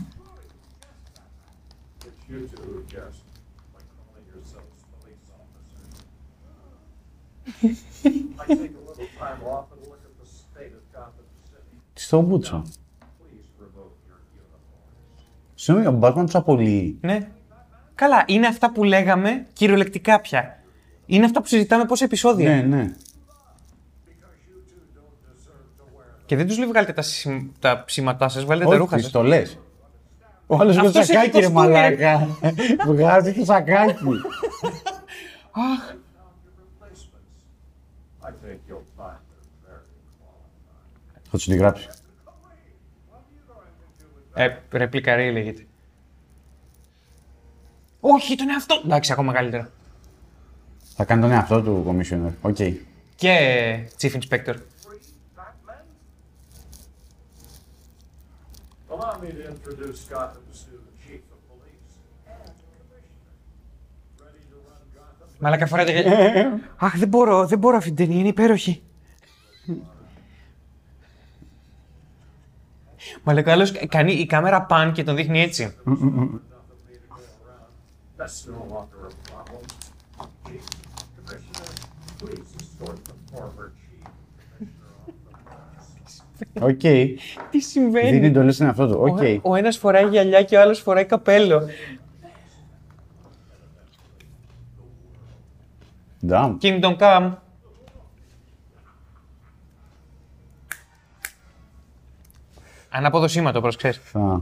Στον μπούτσο. Συγγνώμη, ο Batman τους απολύει. Ναι. Καλά, είναι αυτά που λέγαμε κυριολεκτικά πια. Είναι αυτά που συζητάμε πόσα επεισόδια. Ναι, ναι. Και δεν τους λέει βγάλετε τα, συμ... τα ψήματά σας, βγάλετε τα ρούχα σας. Όχι, το λες. Ο άλλος με σακάκι ρε μαλάκα. Βγάζει το σακάκι. Αχ. Θα τους τη γράψει. Ε, ρεπλικαρή λέγεται. Όχι, τον εαυτό. Εντάξει, ακόμα καλύτερα. Θα κάνει τον εαυτό του Commissioner. Οκ. Okay. Και Chief Inspector. Μαλάκα φοράτε. Αχ, δεν μπορώ, δεν μπορώ αυτή την ταινία, είναι υπέροχη. Μαλάκα, άλλος κάνει η κάμερα παν και τον δείχνει έτσι. Οκ. Τι συμβαίνει. Δίνει εντολές στον εαυτό του. Ο ένας φοράει γυαλιά και ο άλλος φοράει καπέλο. Damn. Kingdom Come. Αναποδοσύματο, προσξές. Ah.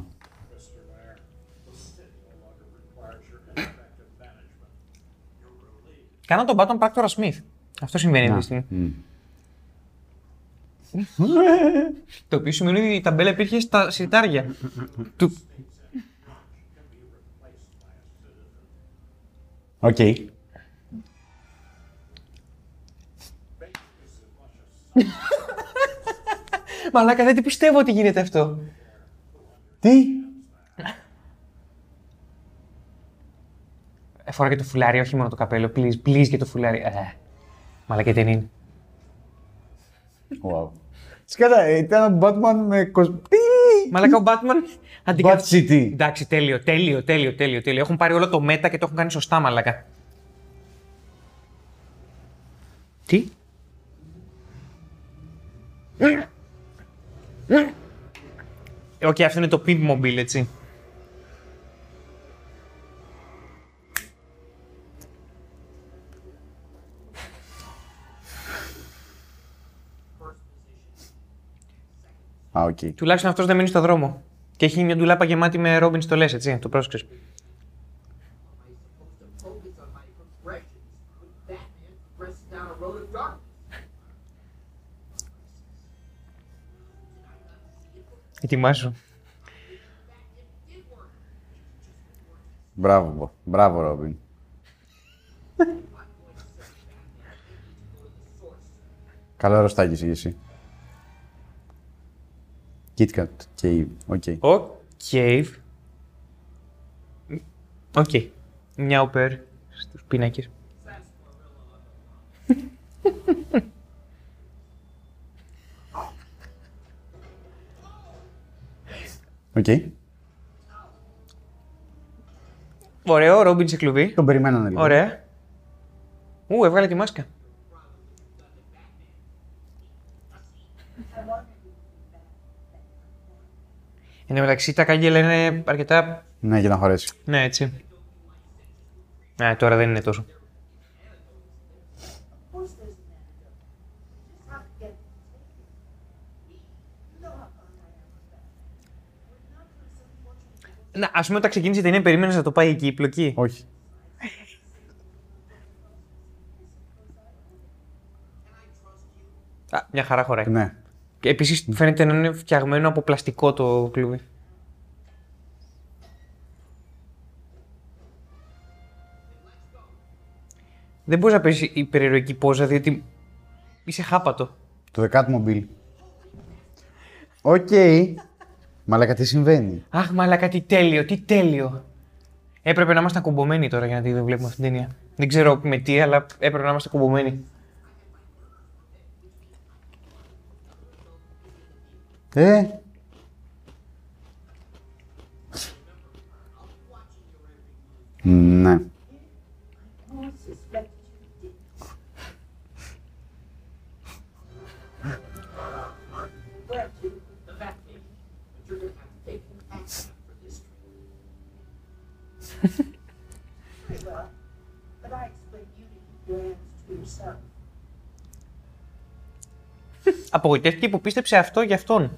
Κάνω τον Button Πράκτορα Smith. Αυτό συμβαίνει αυτή τη στιγμή. Το οποίο σημαίνει ότι η ταμπέλα υπήρχε στα σιρτάρια. του... Οκ. Okay. Μαλάκα, δεν πιστεύω ότι γίνεται αυτό. Τι? Φορά και το φουλάρι, όχι μόνο το καπέλο. Please, please και το φουλάρι. Μαλάκα, δεν είναι. Wow. Σκάτα, ήταν Batman με κοσμ... Μαλάκα, ο Batman αντικαθιστά. Bat City. Εντάξει, τέλειο, τέλειο, τέλειο, τέλειο, τέλειο. Έχουν πάρει όλο το μέτα και το έχουν κάνει σωστά, μαλάκα. Τι? Οκ, okay, αυτό είναι το Pimp Mobile, έτσι. Ah, okay. Τουλάχιστον αυτός δεν μείνει στο δρόμο. Και έχει μια ντουλάπα γεμάτη με Robin στολές, έτσι, το πρόσεξες. Ετοιμάσου. Μπράβο, μπράβο Ρόμπιν. Καλό ρωστάκι είσαι εσύ. KitKat Cave, οκ. Ο Cave. Οκ. Μια οπέρ στους πίνακες. Οκ. Okay. Ωραίο, Ρόμπιν σε κλουβί. Τον περιμένανε λίγο. Ωραία. Ου, έβγαλε τη μάσκα. Εν τω μεταξύ τα κάγκελα είναι αρκετά... Ναι, για να χωρέσει. Ναι, έτσι. Ναι, τώρα δεν είναι τόσο. Να, ας πούμε, όταν ξεκίνησε η ταινία, περίμενες να το πάει εκεί, η πλοκή. Όχι. Α, μια χαρά χωράει. Ναι. Και επίσης, φαίνεται να είναι φτιαγμένο από πλαστικό το κλουβί. Δεν μπορείς να παίρνεις υπερηρωική πόζα, διότι είσαι χάπατο. Το The Cat Mobile. Οκ. Okay. Μαλάκα, τι συμβαίνει. Αχ, μαλάκα, τι τέλειο, τι τέλειο. Έπρεπε να είμαστε ακομπωμένοι τώρα για να τη βλέπουμε αυτήν την ταινία. Δεν ξέρω με τι, αλλά έπρεπε να είμαστε ακομπωμένοι. Ε! Ναι. Απογοητεύτηκε που πίστεψε αυτό για αυτόν.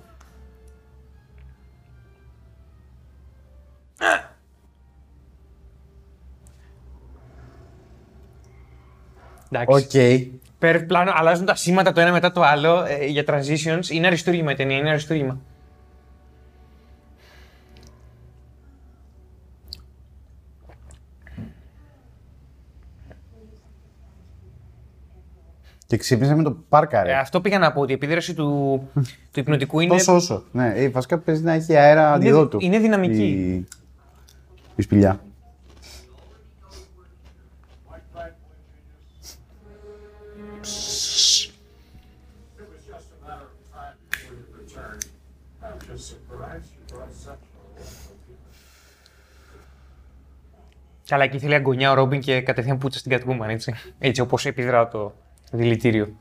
Εντάξει. Okay. Περ πλάνο, αλλάζουν τα σήματα το ένα μετά το άλλο ε, για transitions. Είναι αριστούργημα η ταινία, είναι αριστούργημα. Και ξύπνησα με το πάρκα, ρε. Ε, αυτό πήγα να πω, ότι η επίδραση του, του υπνοτικού είναι... Τόσο όσο, ναι. Ε, βασικά παίζει να έχει αέρα αντιδό του. Είναι δυναμική. Η, η σπηλιά. Καλά, εκεί θέλει αγκονιά ο Ρόμπιν και κατευθείαν πουτσα στην Κατγούμαν, έτσι. Έτσι, όπως επιδρά το δηλητήριο.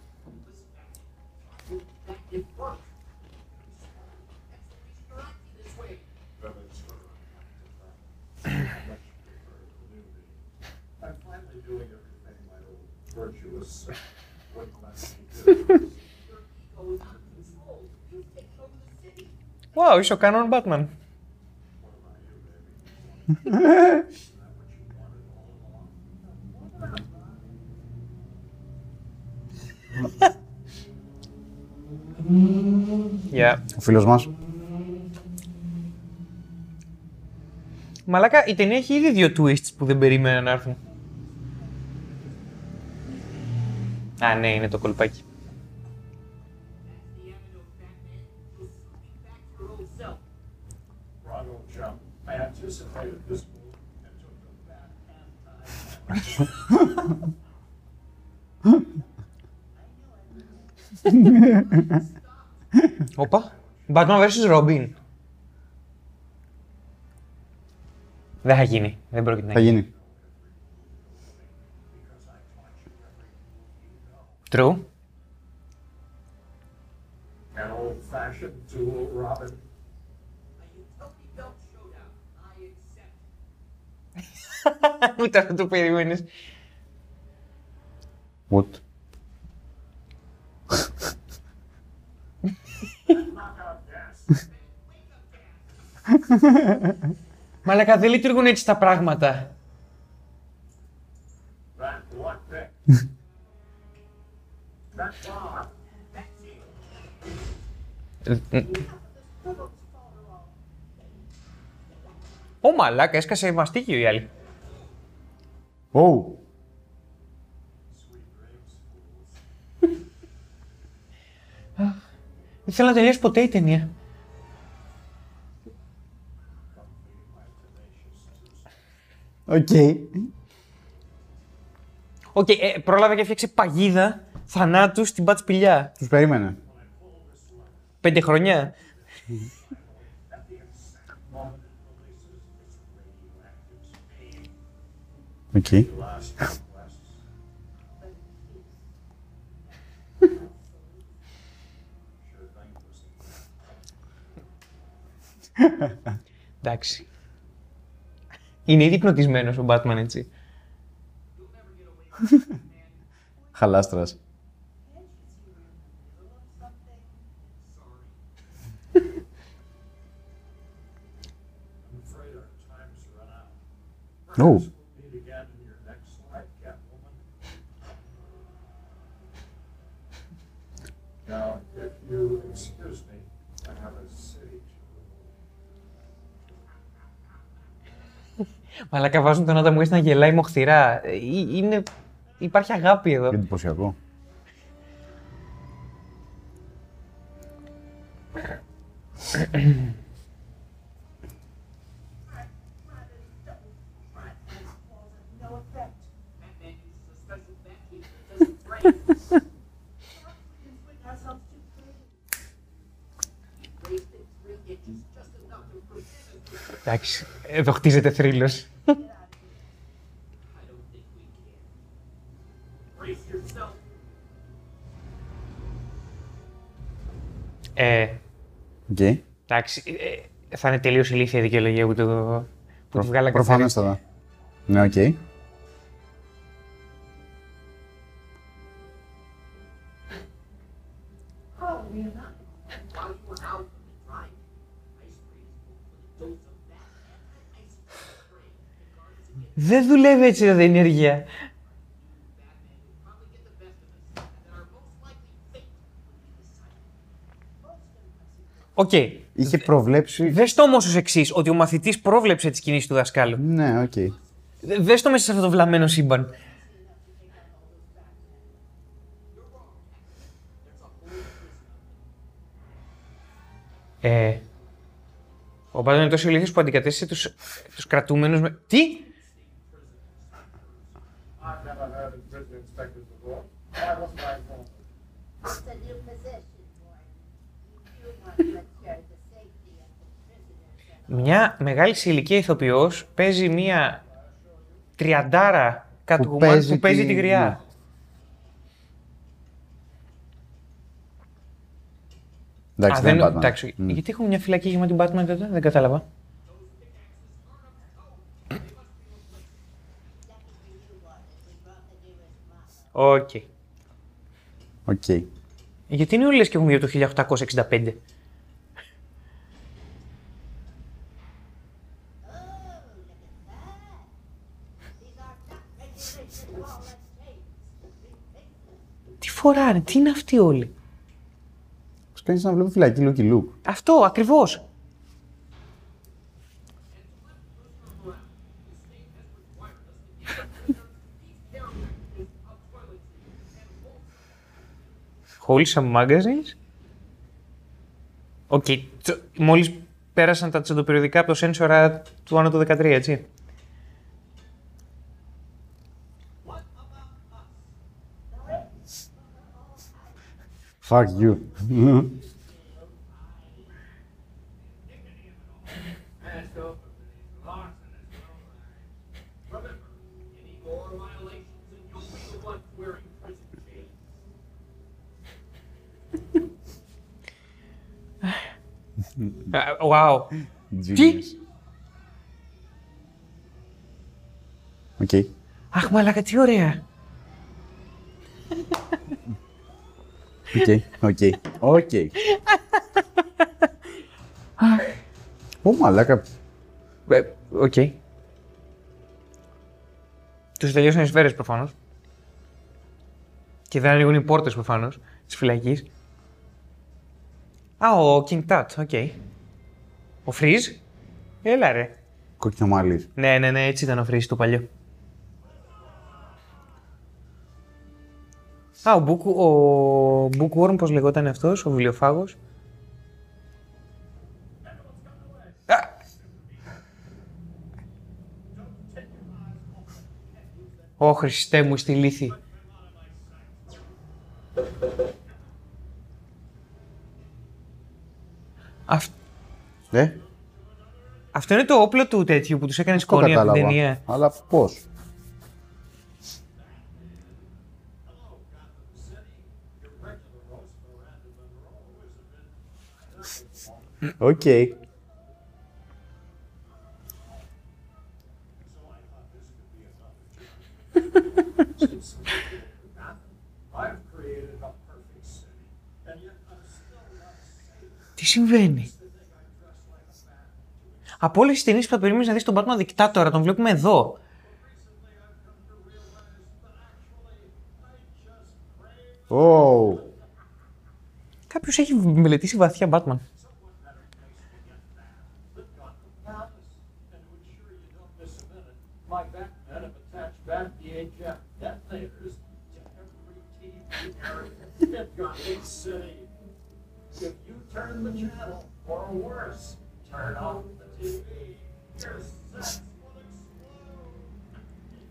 Wow, είσαι ο κανόν Batman. Yeah. Ο φίλος μας. Μαλάκα, η ταινία έχει ήδη δύο twists που δεν περίμενα να έρθουν. Α, ναι, είναι το κολπάκι. Όπα, Batman versus Robin. Δεν θα γίνει, δεν πρόκειται να γίνει. Θα γίνει. True. Ούτε αυτό το περιμένεις. What? Μαλάκα, δεν λειτουργούν έτσι τα πράγματα. Ω μαλάκα, έσκασε μαστίκιο η άλλη. Ω! Δεν θέλω να τελειώσει ποτέ η ταινία. Οκ. Okay. Οκ, okay, ε, πρόλαβε και έφτιαξε παγίδα θανάτου στην πατσπηλιά. Τους περίμενε. Πέντε χρονιά. Οκ. Okay. Εντάξει. Είναι ήδη πνοτισμένος ο Batman, έτσι. Χαλάστρας. Ω! Μαλάκα, βάζουν τον Adam West να γελάει μοχθηρά. Είναι... Υπάρχει αγάπη εδώ. Εντυπωσιακό. Εντάξει, εδώ χτίζεται θρύλος. Ε, okay. Εντάξει, ε, θα είναι τελείως ηλίθια η δικαιολογία που, το, που Προ, τη βγάλα καθαρίστη. Προφανέστατα. Ναι, οκ. Okay. me a nut. And while you were out on the drive, ice cream is full of a dose of that anti-ice cream. Δεν δουλεύει έτσι η ενέργεια. Οκ. Okay. Είχε προβλέψει. Δες το όμως ως εξής, ότι ο μαθητής πρόβλεψε τις κινήσεις του δασκάλου. Ναι, οκ. Okay. Δες το μέσα σε αυτό το βλαμμένο σύμπαν. Ε, ο Μπάντον είναι τόσο ηλίθιος που αντικατέστησε τους, τους κρατούμενους με... Τι! Μια μεγάλη ηλικία ηθοποιός παίζει μία τριαντάρα κατοικουμάν που παίζει, που παίζει τη... τη γριά. Εντάξει, δεν είναι Batman. Γιατί έχουμε μια φυλακή γεμάτη Batman τότε, δεν κατάλαβα. Οκ. Okay. Okay. Γιατί είναι όλες και έχουμε βγει από το χίλια οκτακόσια εξήντα πέντε. Τι φοράνε, τι είναι αυτοί όλοι. Θέλεις να βλέπω φυλακή Λουκ Λουκ. Αυτό, ακριβώς. Wholesome magazines. Οκ, okay. Μόλις πέρασαν τα τσεντοπεριοδικά από το σένσορα του άνω του δεκατρία, έτσι. Fuck you. Wow. Τι! Οκ. Αχ, μαλάκα, τι ωραία! Οκ, οκ, οκ. Ω, μαλάκα. Οκ. Τους τελειώσαν οι σφαίρες προφανώς. Και δεν ανοίγουν οι πόρτες προφανώς της φυλακής. Α, ο King Tut, οκ. Ο Freeze. Έλα ρε. Κόκκινο μαλλί. Ναι, ναι, ναι, έτσι ήταν ο Freeze το παλιό. Α, ο Bookworm, πώς λεγόταν αυτός, ο βιβλιοφάγος. Ω, Χριστέ μου, στη λύθη. Αυτό είναι το όπλο του τέτοιου που τους έκανε σκόνη από την ταινία. Αλλά πώς. Οκ. Okay. Τι συμβαίνει. Από όλες τις ταινίες που θα περίμενες να δεις τον Batman δικτάτορα, τον βλέπουμε εδώ. Oh. Κάποιος έχει μελετήσει βαθιά Batman.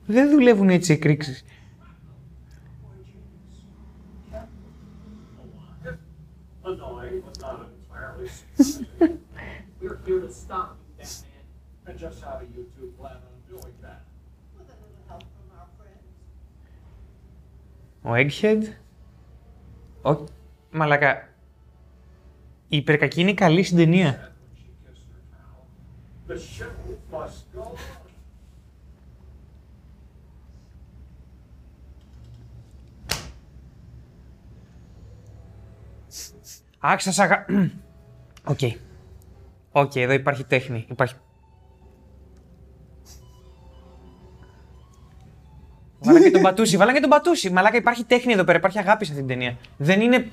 Δεν δουλεύουν έτσι οι εκρήξεις. Ο Egghead. Ο... Μαλάκα. Η υπερκακή είναι καλή στην ταινία. Άξιος αγα... Οκ. Okay. Οκ, okay, εδώ υπάρχει τέχνη. Υπάρχει... Βάλα και τον Πατούση, βάλα και τον Πατούση. Μαλάκα, υπάρχει τέχνη εδώ πέρα, υπάρχει αγάπη σε αυτήν την ταινία. Δεν είναι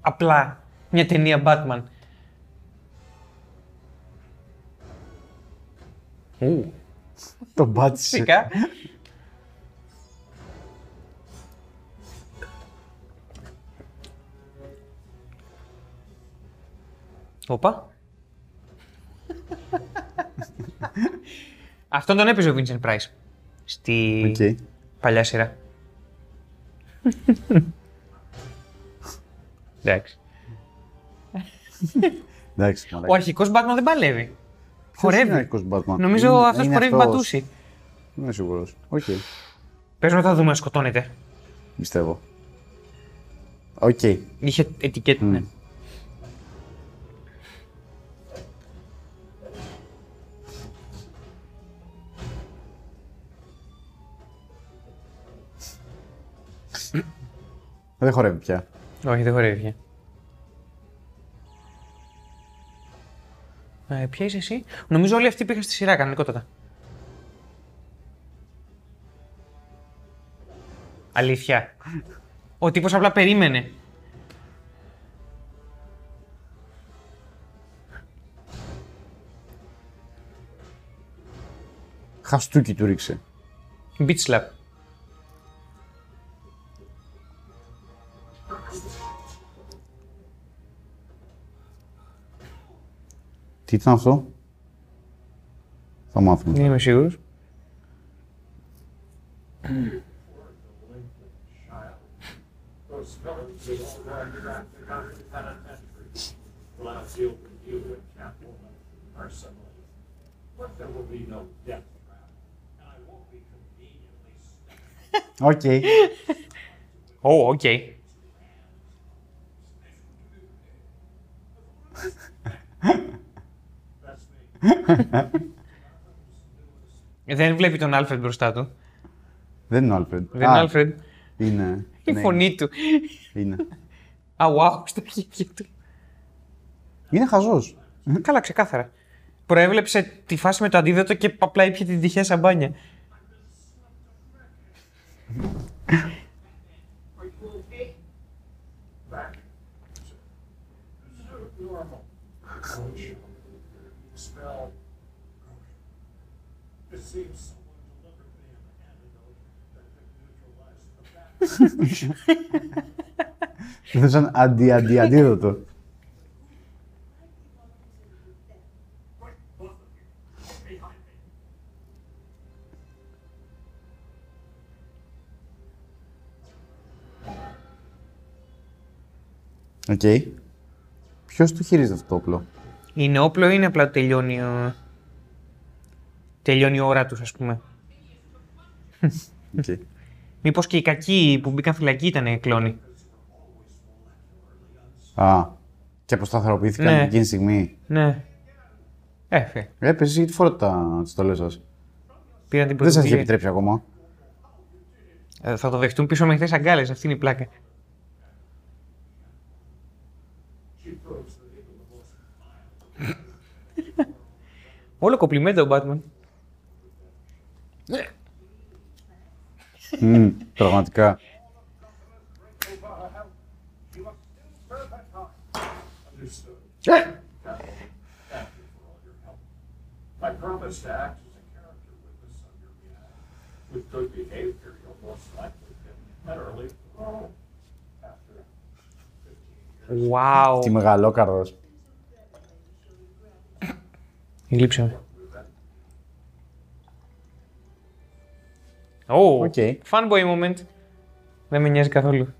απλά μια ταινία Batman. Ου, τον πάτησε. Φυσικά. Όπα. Αυτόν τον έπαιζε ο Vincent Price στη okay. παλιά σειρά. Εντάξει. Ο αρχικός Batman δεν παλεύει. Χορεύει. Νομίζω αυτός χορεύει Πατούση. Είμαι σίγουρος. Οκ. Okay. Πες μετά δούμε να σκοτώνεται. Πιστεύω. Οκ. Okay. Είχε ετικέτη, mm. ναι. Δεν χορεύει πια. Όχι, δεν χορεύει πια. Ε, ποια είσαι εσύ? Νομίζω όλοι αυτοί πήγαν στη σειρά, κανονικότατα. Αλήθεια. Ο τύπος απλά περίμενε. Χαστούκι του ρίξε. Beat slap. Τι ήταν αυτό? Θα μάθουμε. Δεν είμαι σίγουρος. Οκ. Ω, οκ. Δεν βλέπει τον Άλφρεντ μπροστά του. Δεν είναι ο Άλφρεντ. Δεν είναι ο Άλφρεντ. Είναι. Η ναι. φωνή του. Είναι. Αουάου, στο χέρι του. Είναι χαζός. Καλά, ξεκάθαρα. Προέβλεψε τη φάση με το αντίδοτο και απλά ήπιε την τυχαία σαμπάνια. Του δώσαν αντι-αντι-αντίδοτο. Οκ. Ποιος του χειρίζεται αυτό το όπλο? Είναι όπλο ή είναι απλά τελειώνει ο... Τελειώνει η ώρα τους, ας πούμε. Okay. Μήπως και οι κακοί που μπήκαν φυλακή ήτανε κλόνοι. Α, και αποσταθεροποιήθηκαν ναι. εκείνη τη στιγμή. Ναι. Έφε. Έπεσε εσύ γιατί φοράτε τα στολές σας. Πήραν την πρωτοβουλία. Δεν σας είχε επιτρέψει ακόμα. Ε, θα το δεχτούν πίσω με ανοιχτές αγκάλες, αυτή είναι η πλάκα. Όλο κοπλιμέντα ο Batman. Mm, πραγματικά. Wow. Τι μεγαλόκαρδος. Εγκλείψαμε. Ω, fanboy moment. Δεν με νοιάζει καθόλου.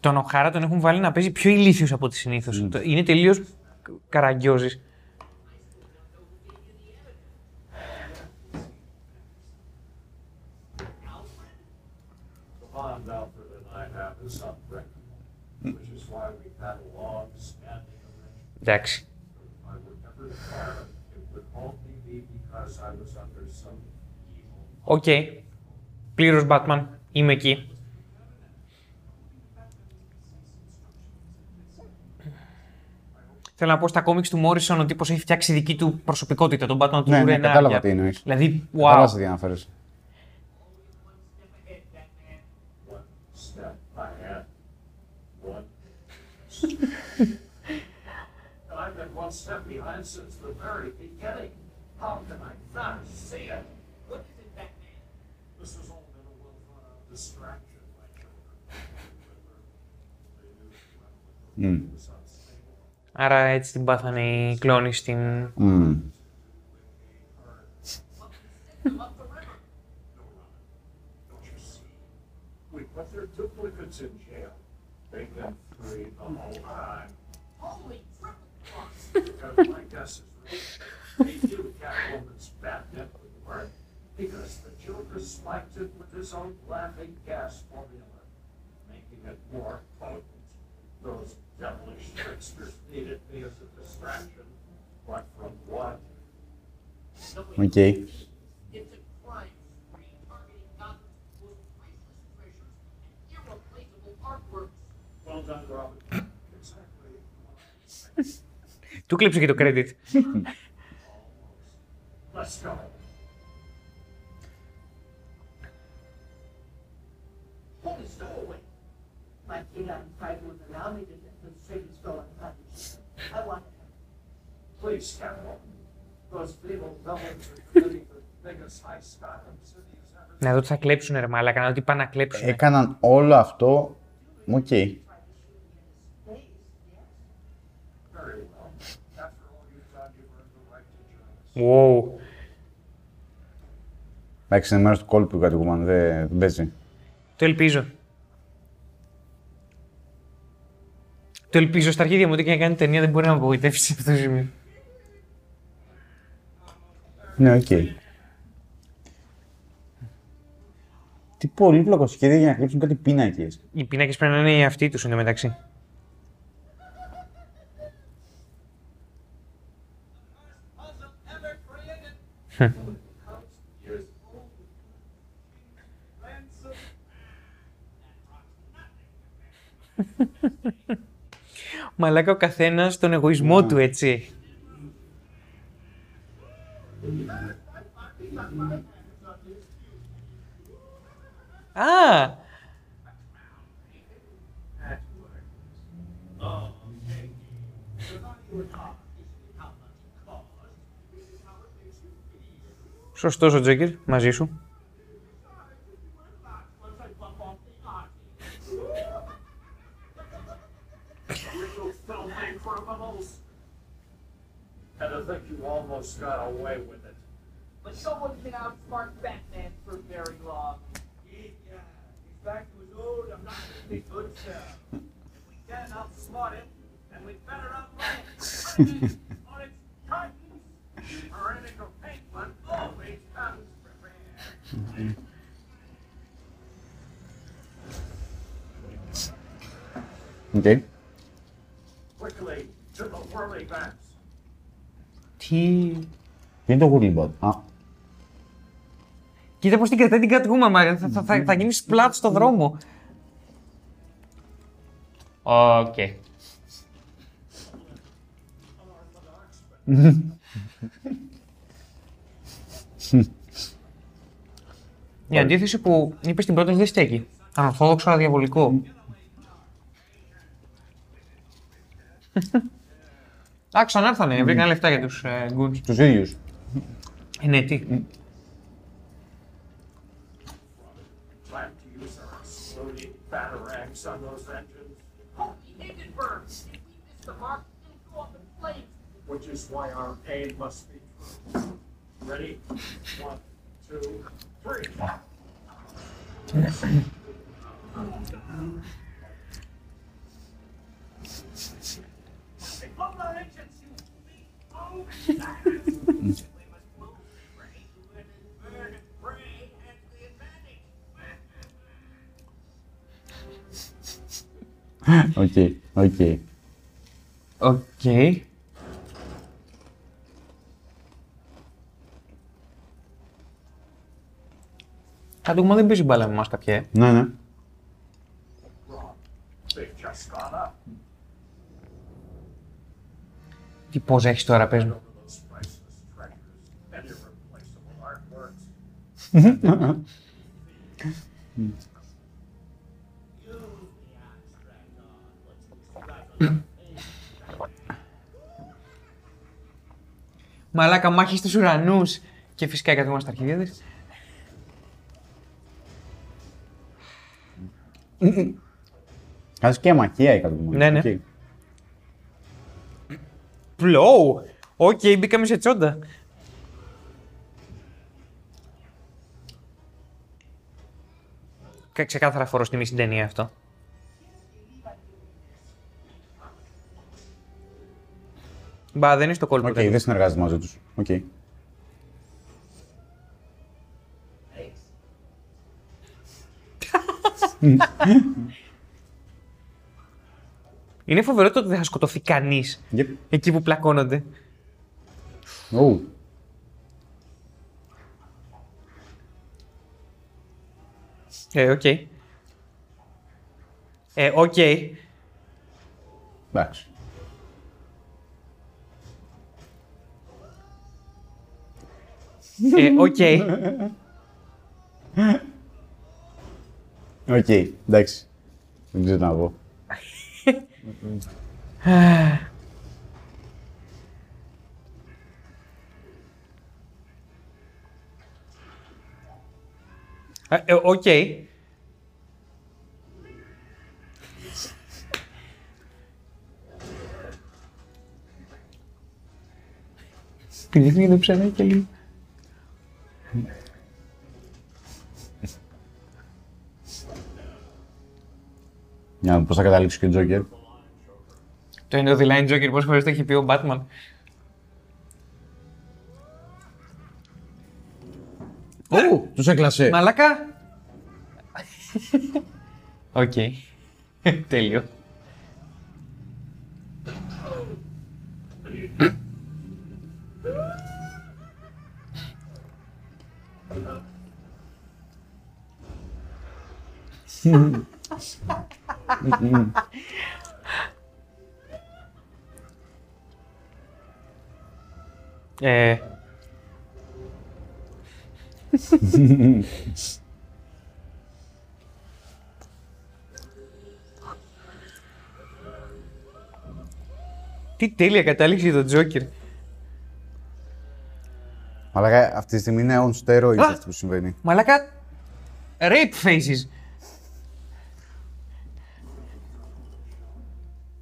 Τον Οχάρα τον έχουν βάλει να παίζει πιο ηλίθιος από ό,τι συνήθως. Mm. Είναι τελείως καραγκιόζης. Εντάξει. Οκ. Okay. Πλήρως Batman. Είμαι εκεί. Θέλω να πω στα κόμιξ του Μόρισον ο τύπος έχει φτιάξει δική του προσωπικότητα, τον Batman του Ρενάρια. Ναι, ναι, κατάλαβα τι εννοείς. Δηλαδή, wow. Κατάλαβα σε τι αναφέρεις. Mm. Άρα έτσι την πάθανε οι κλόνοι στην... Mm. Devilish tricksters needed me as a distraction, but from what? Okay. It's a crime for retargeting God's most priceless treasures and irreplaceable artworks. Well done, Robin. Exactly. Του κλείψε και το credit. Let's go. Hold the stove away. My kid on fire would allow me to. I want to please, Captain. Those people don't including the biggest high stock in the city is ever. Να δω τι θα κλέψουν ρε μαλάκα, να δω τι πάνε να κλέψουν. Έκαναν όλο αυτό. Οκ. Okay. Wow. Εντάξει, είναι μέρος του κόλπου του κατοικούμενου, δεν παίζει. Το ελπίζω. Το ελπίζω στα αρχίδια μου ότι και να κάνει ταινία δεν μπορεί να με απογοητεύσει σε αυτό το σημείο. Ναι, οκ. Okay. Τι πολύπλοκο σχέδιο για να κλείψουν κάτι πίνακες. Οι πίνακες πρέπει να είναι οι αυτοί τους εντωμεταξύ. Μαλάκα ο καθένας τον εγωισμό yeah. του, έτσι. Α! Ah. Σωστός ο Τζέκερ, μαζί σου. And I think you almost got away with it. But someone can outsmart Batman for very long. He, uh, he's back to his old, I'm not going to be good, sir. If we can outsmart him, then we better outrun it. On its titans, the heretical paintman always comes prepared. Okay. Quickly, to the whirly bats. Τι είναι το γουρλιμπότ. Κοίτα πως την κρατάει την κατγούμα, μα θα, θα, θα, θα γίνει σπλάτ στο δρόμο. Οκ. Okay. Η αντίθεση που είπες στην πρώτη δεν στέκει. Ανορθόδοξο, αδιαβολικό. Α, ξανάρθανε, βρήκαν λεφτά για τους goons. Τους ίδιους. Ναι, τι. Οκ, οκ. Οκ. Κάτι που δεν παίζει μπάλα με εμάς κάποια. Ναι, ναι. Τι πώς έχεις τώρα, πες μου. Μαλάκα, μάχη στους ουρανούς. Και φυσικά καθόμαστε αρχιδίδες. Κάτσε και μακία η κατοικία. Ναι, ναι. Πλόου! Οκ, μπήκαμε σε τσόντα. Ξεκάθαρα φορώ στη μη στην ταινία αυτό. Μπα, δεν είναι στο κόλπο. Οκ, δεν συνεργάζεται μαζί τους. Οκ. Είναι φοβερό το ότι δεν θα σκοτωθεί κανείς yep. εκεί που πλακώνονται. Oh. Ε, οκ. Okay. Ε, οκ. Okay. Εντάξει. Ε, οκ. Okay. Οκ, okay, εντάξει. Δεν ξέρω να πω. Οκ. Πηγαίνει το ψαράκι λίγο. Για να δω πώς θα καταλήξει και ο Τζόκερ. Το end of the line Joker, πόσες φορές το έχει πει ο Batman. Ου, τους έκλασε. Μαλάκα. Οκ. Τέλειο. Ε... Τι τέλεια κατάληξη για τον Τζόκερ. Μαλάκα, αυτή τη στιγμή είναι on steroids αυτό που συμβαίνει. Μαλάκα, rape faces.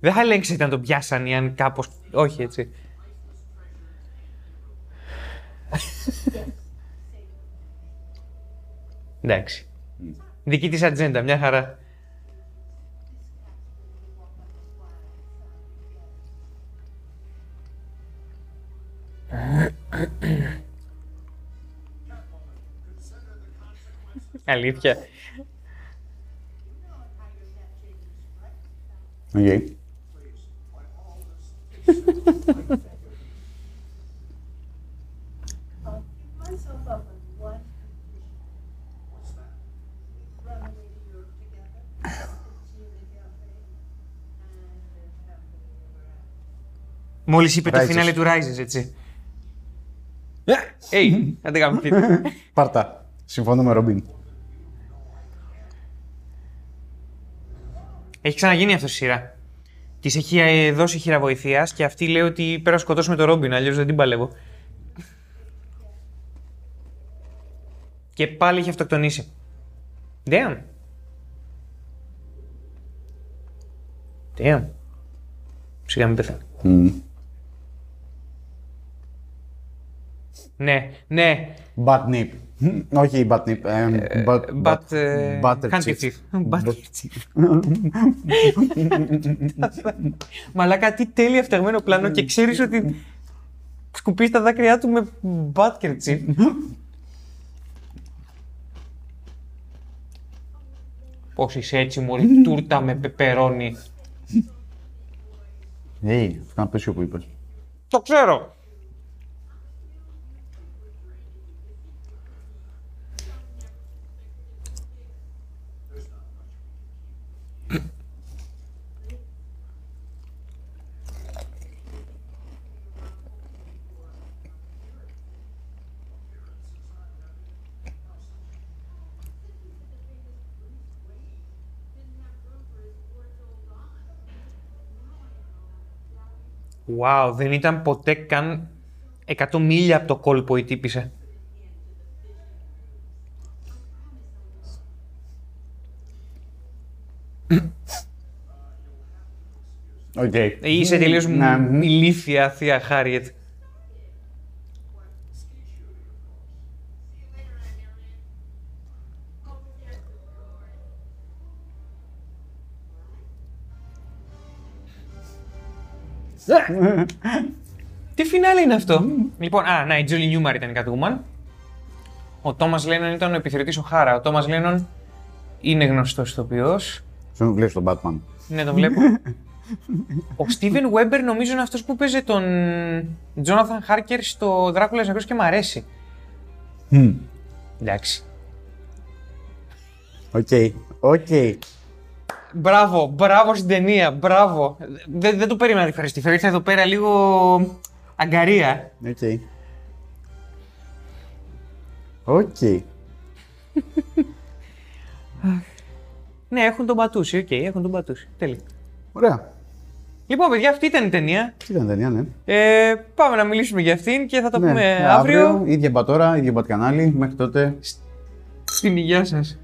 Δεν θα ελέγξετε να τον πιάσαν ή αν κάπως... Όχι, έτσι. Εντάξει. Δική της ατζέντα, μια χαρά. Αλήθεια. Οκ. Μόλις είπε Rises. Το φινάλε του Rises, έτσι. Hey, άντε γαμπτείτε. Πάρτα. Συμφωνώ με Ρομπίν. Έχει ξαναγίνει αυτό η σειρά. Της έχει δώσει χειραβοηθείας και αυτή λέει ότι πρέπει να σκοτώσουμε τον Ρόμπιν, αλλιώς δεν την παλεύω. Και πάλι έχει αυτοκτονήσει. Damn. Damn. Σιγά μην πεθάνει. Mm. Ναι, ναι. Bat nip. Όχι bat nip. Bat... handkerchief. Μαλάκα, τι τέλεια φτιαγμένο πλάνο και ξέρεις ότι σκουπείς τα δάκρυά του με handkerchief. Πώς είσαι έτσι μωρή, τούρτα με πεπερώνι. Ε, hey, θα πέσει όπου είπες. Το ξέρω! Wow, δεν ήταν ποτέ καν εκατό μίλια από το κόλπο η τύπησε. Okay. Είσαι τελείως mm, μιλήθεια, θεία Χάριετ. Τι φινάλι είναι αυτό. Mm. Λοιπόν, α, να, η Julie Newmar ήταν η Catwoman. Ο Thomas Lennon ήταν ο επιθεωρητής O'Hara. Ο Thomas Lennon είναι γνωστός ηθοποιός. Σου βλέπεις τον Batman. Ναι, τον βλέπω. Ο Steven Weber νομίζω είναι αυτός που παίζει τον Jonathan Harker στο Δράκουλας Νεκρός και μ' αρέσει. Mm. Εντάξει. Οκ, okay. οκ. Okay. Μπράβο, μπράβο στην ταινία, μπράβο. Δεν, δεν το περίμενα να τη ευχαριστεί. Φεύγει εδώ πέρα λίγο αγκαρία. Οκ. Okay. Οκ. Okay. Ναι, έχουν τον πατούσει, οκ, okay, έχουν τον πατούσει. Τέλεια. Ωραία. Λοιπόν, παιδιά, αυτή ήταν η ταινία. Ήταν η ταινία, ναι. Ε, πάμε να μιλήσουμε για αυτήν και θα τα ναι, πούμε ναι, αύριο. αύριο. Ίδια μπατ ώρα, ίδιο μπατ κανάλι. Μέχρι τότε. Στην υγεία σας.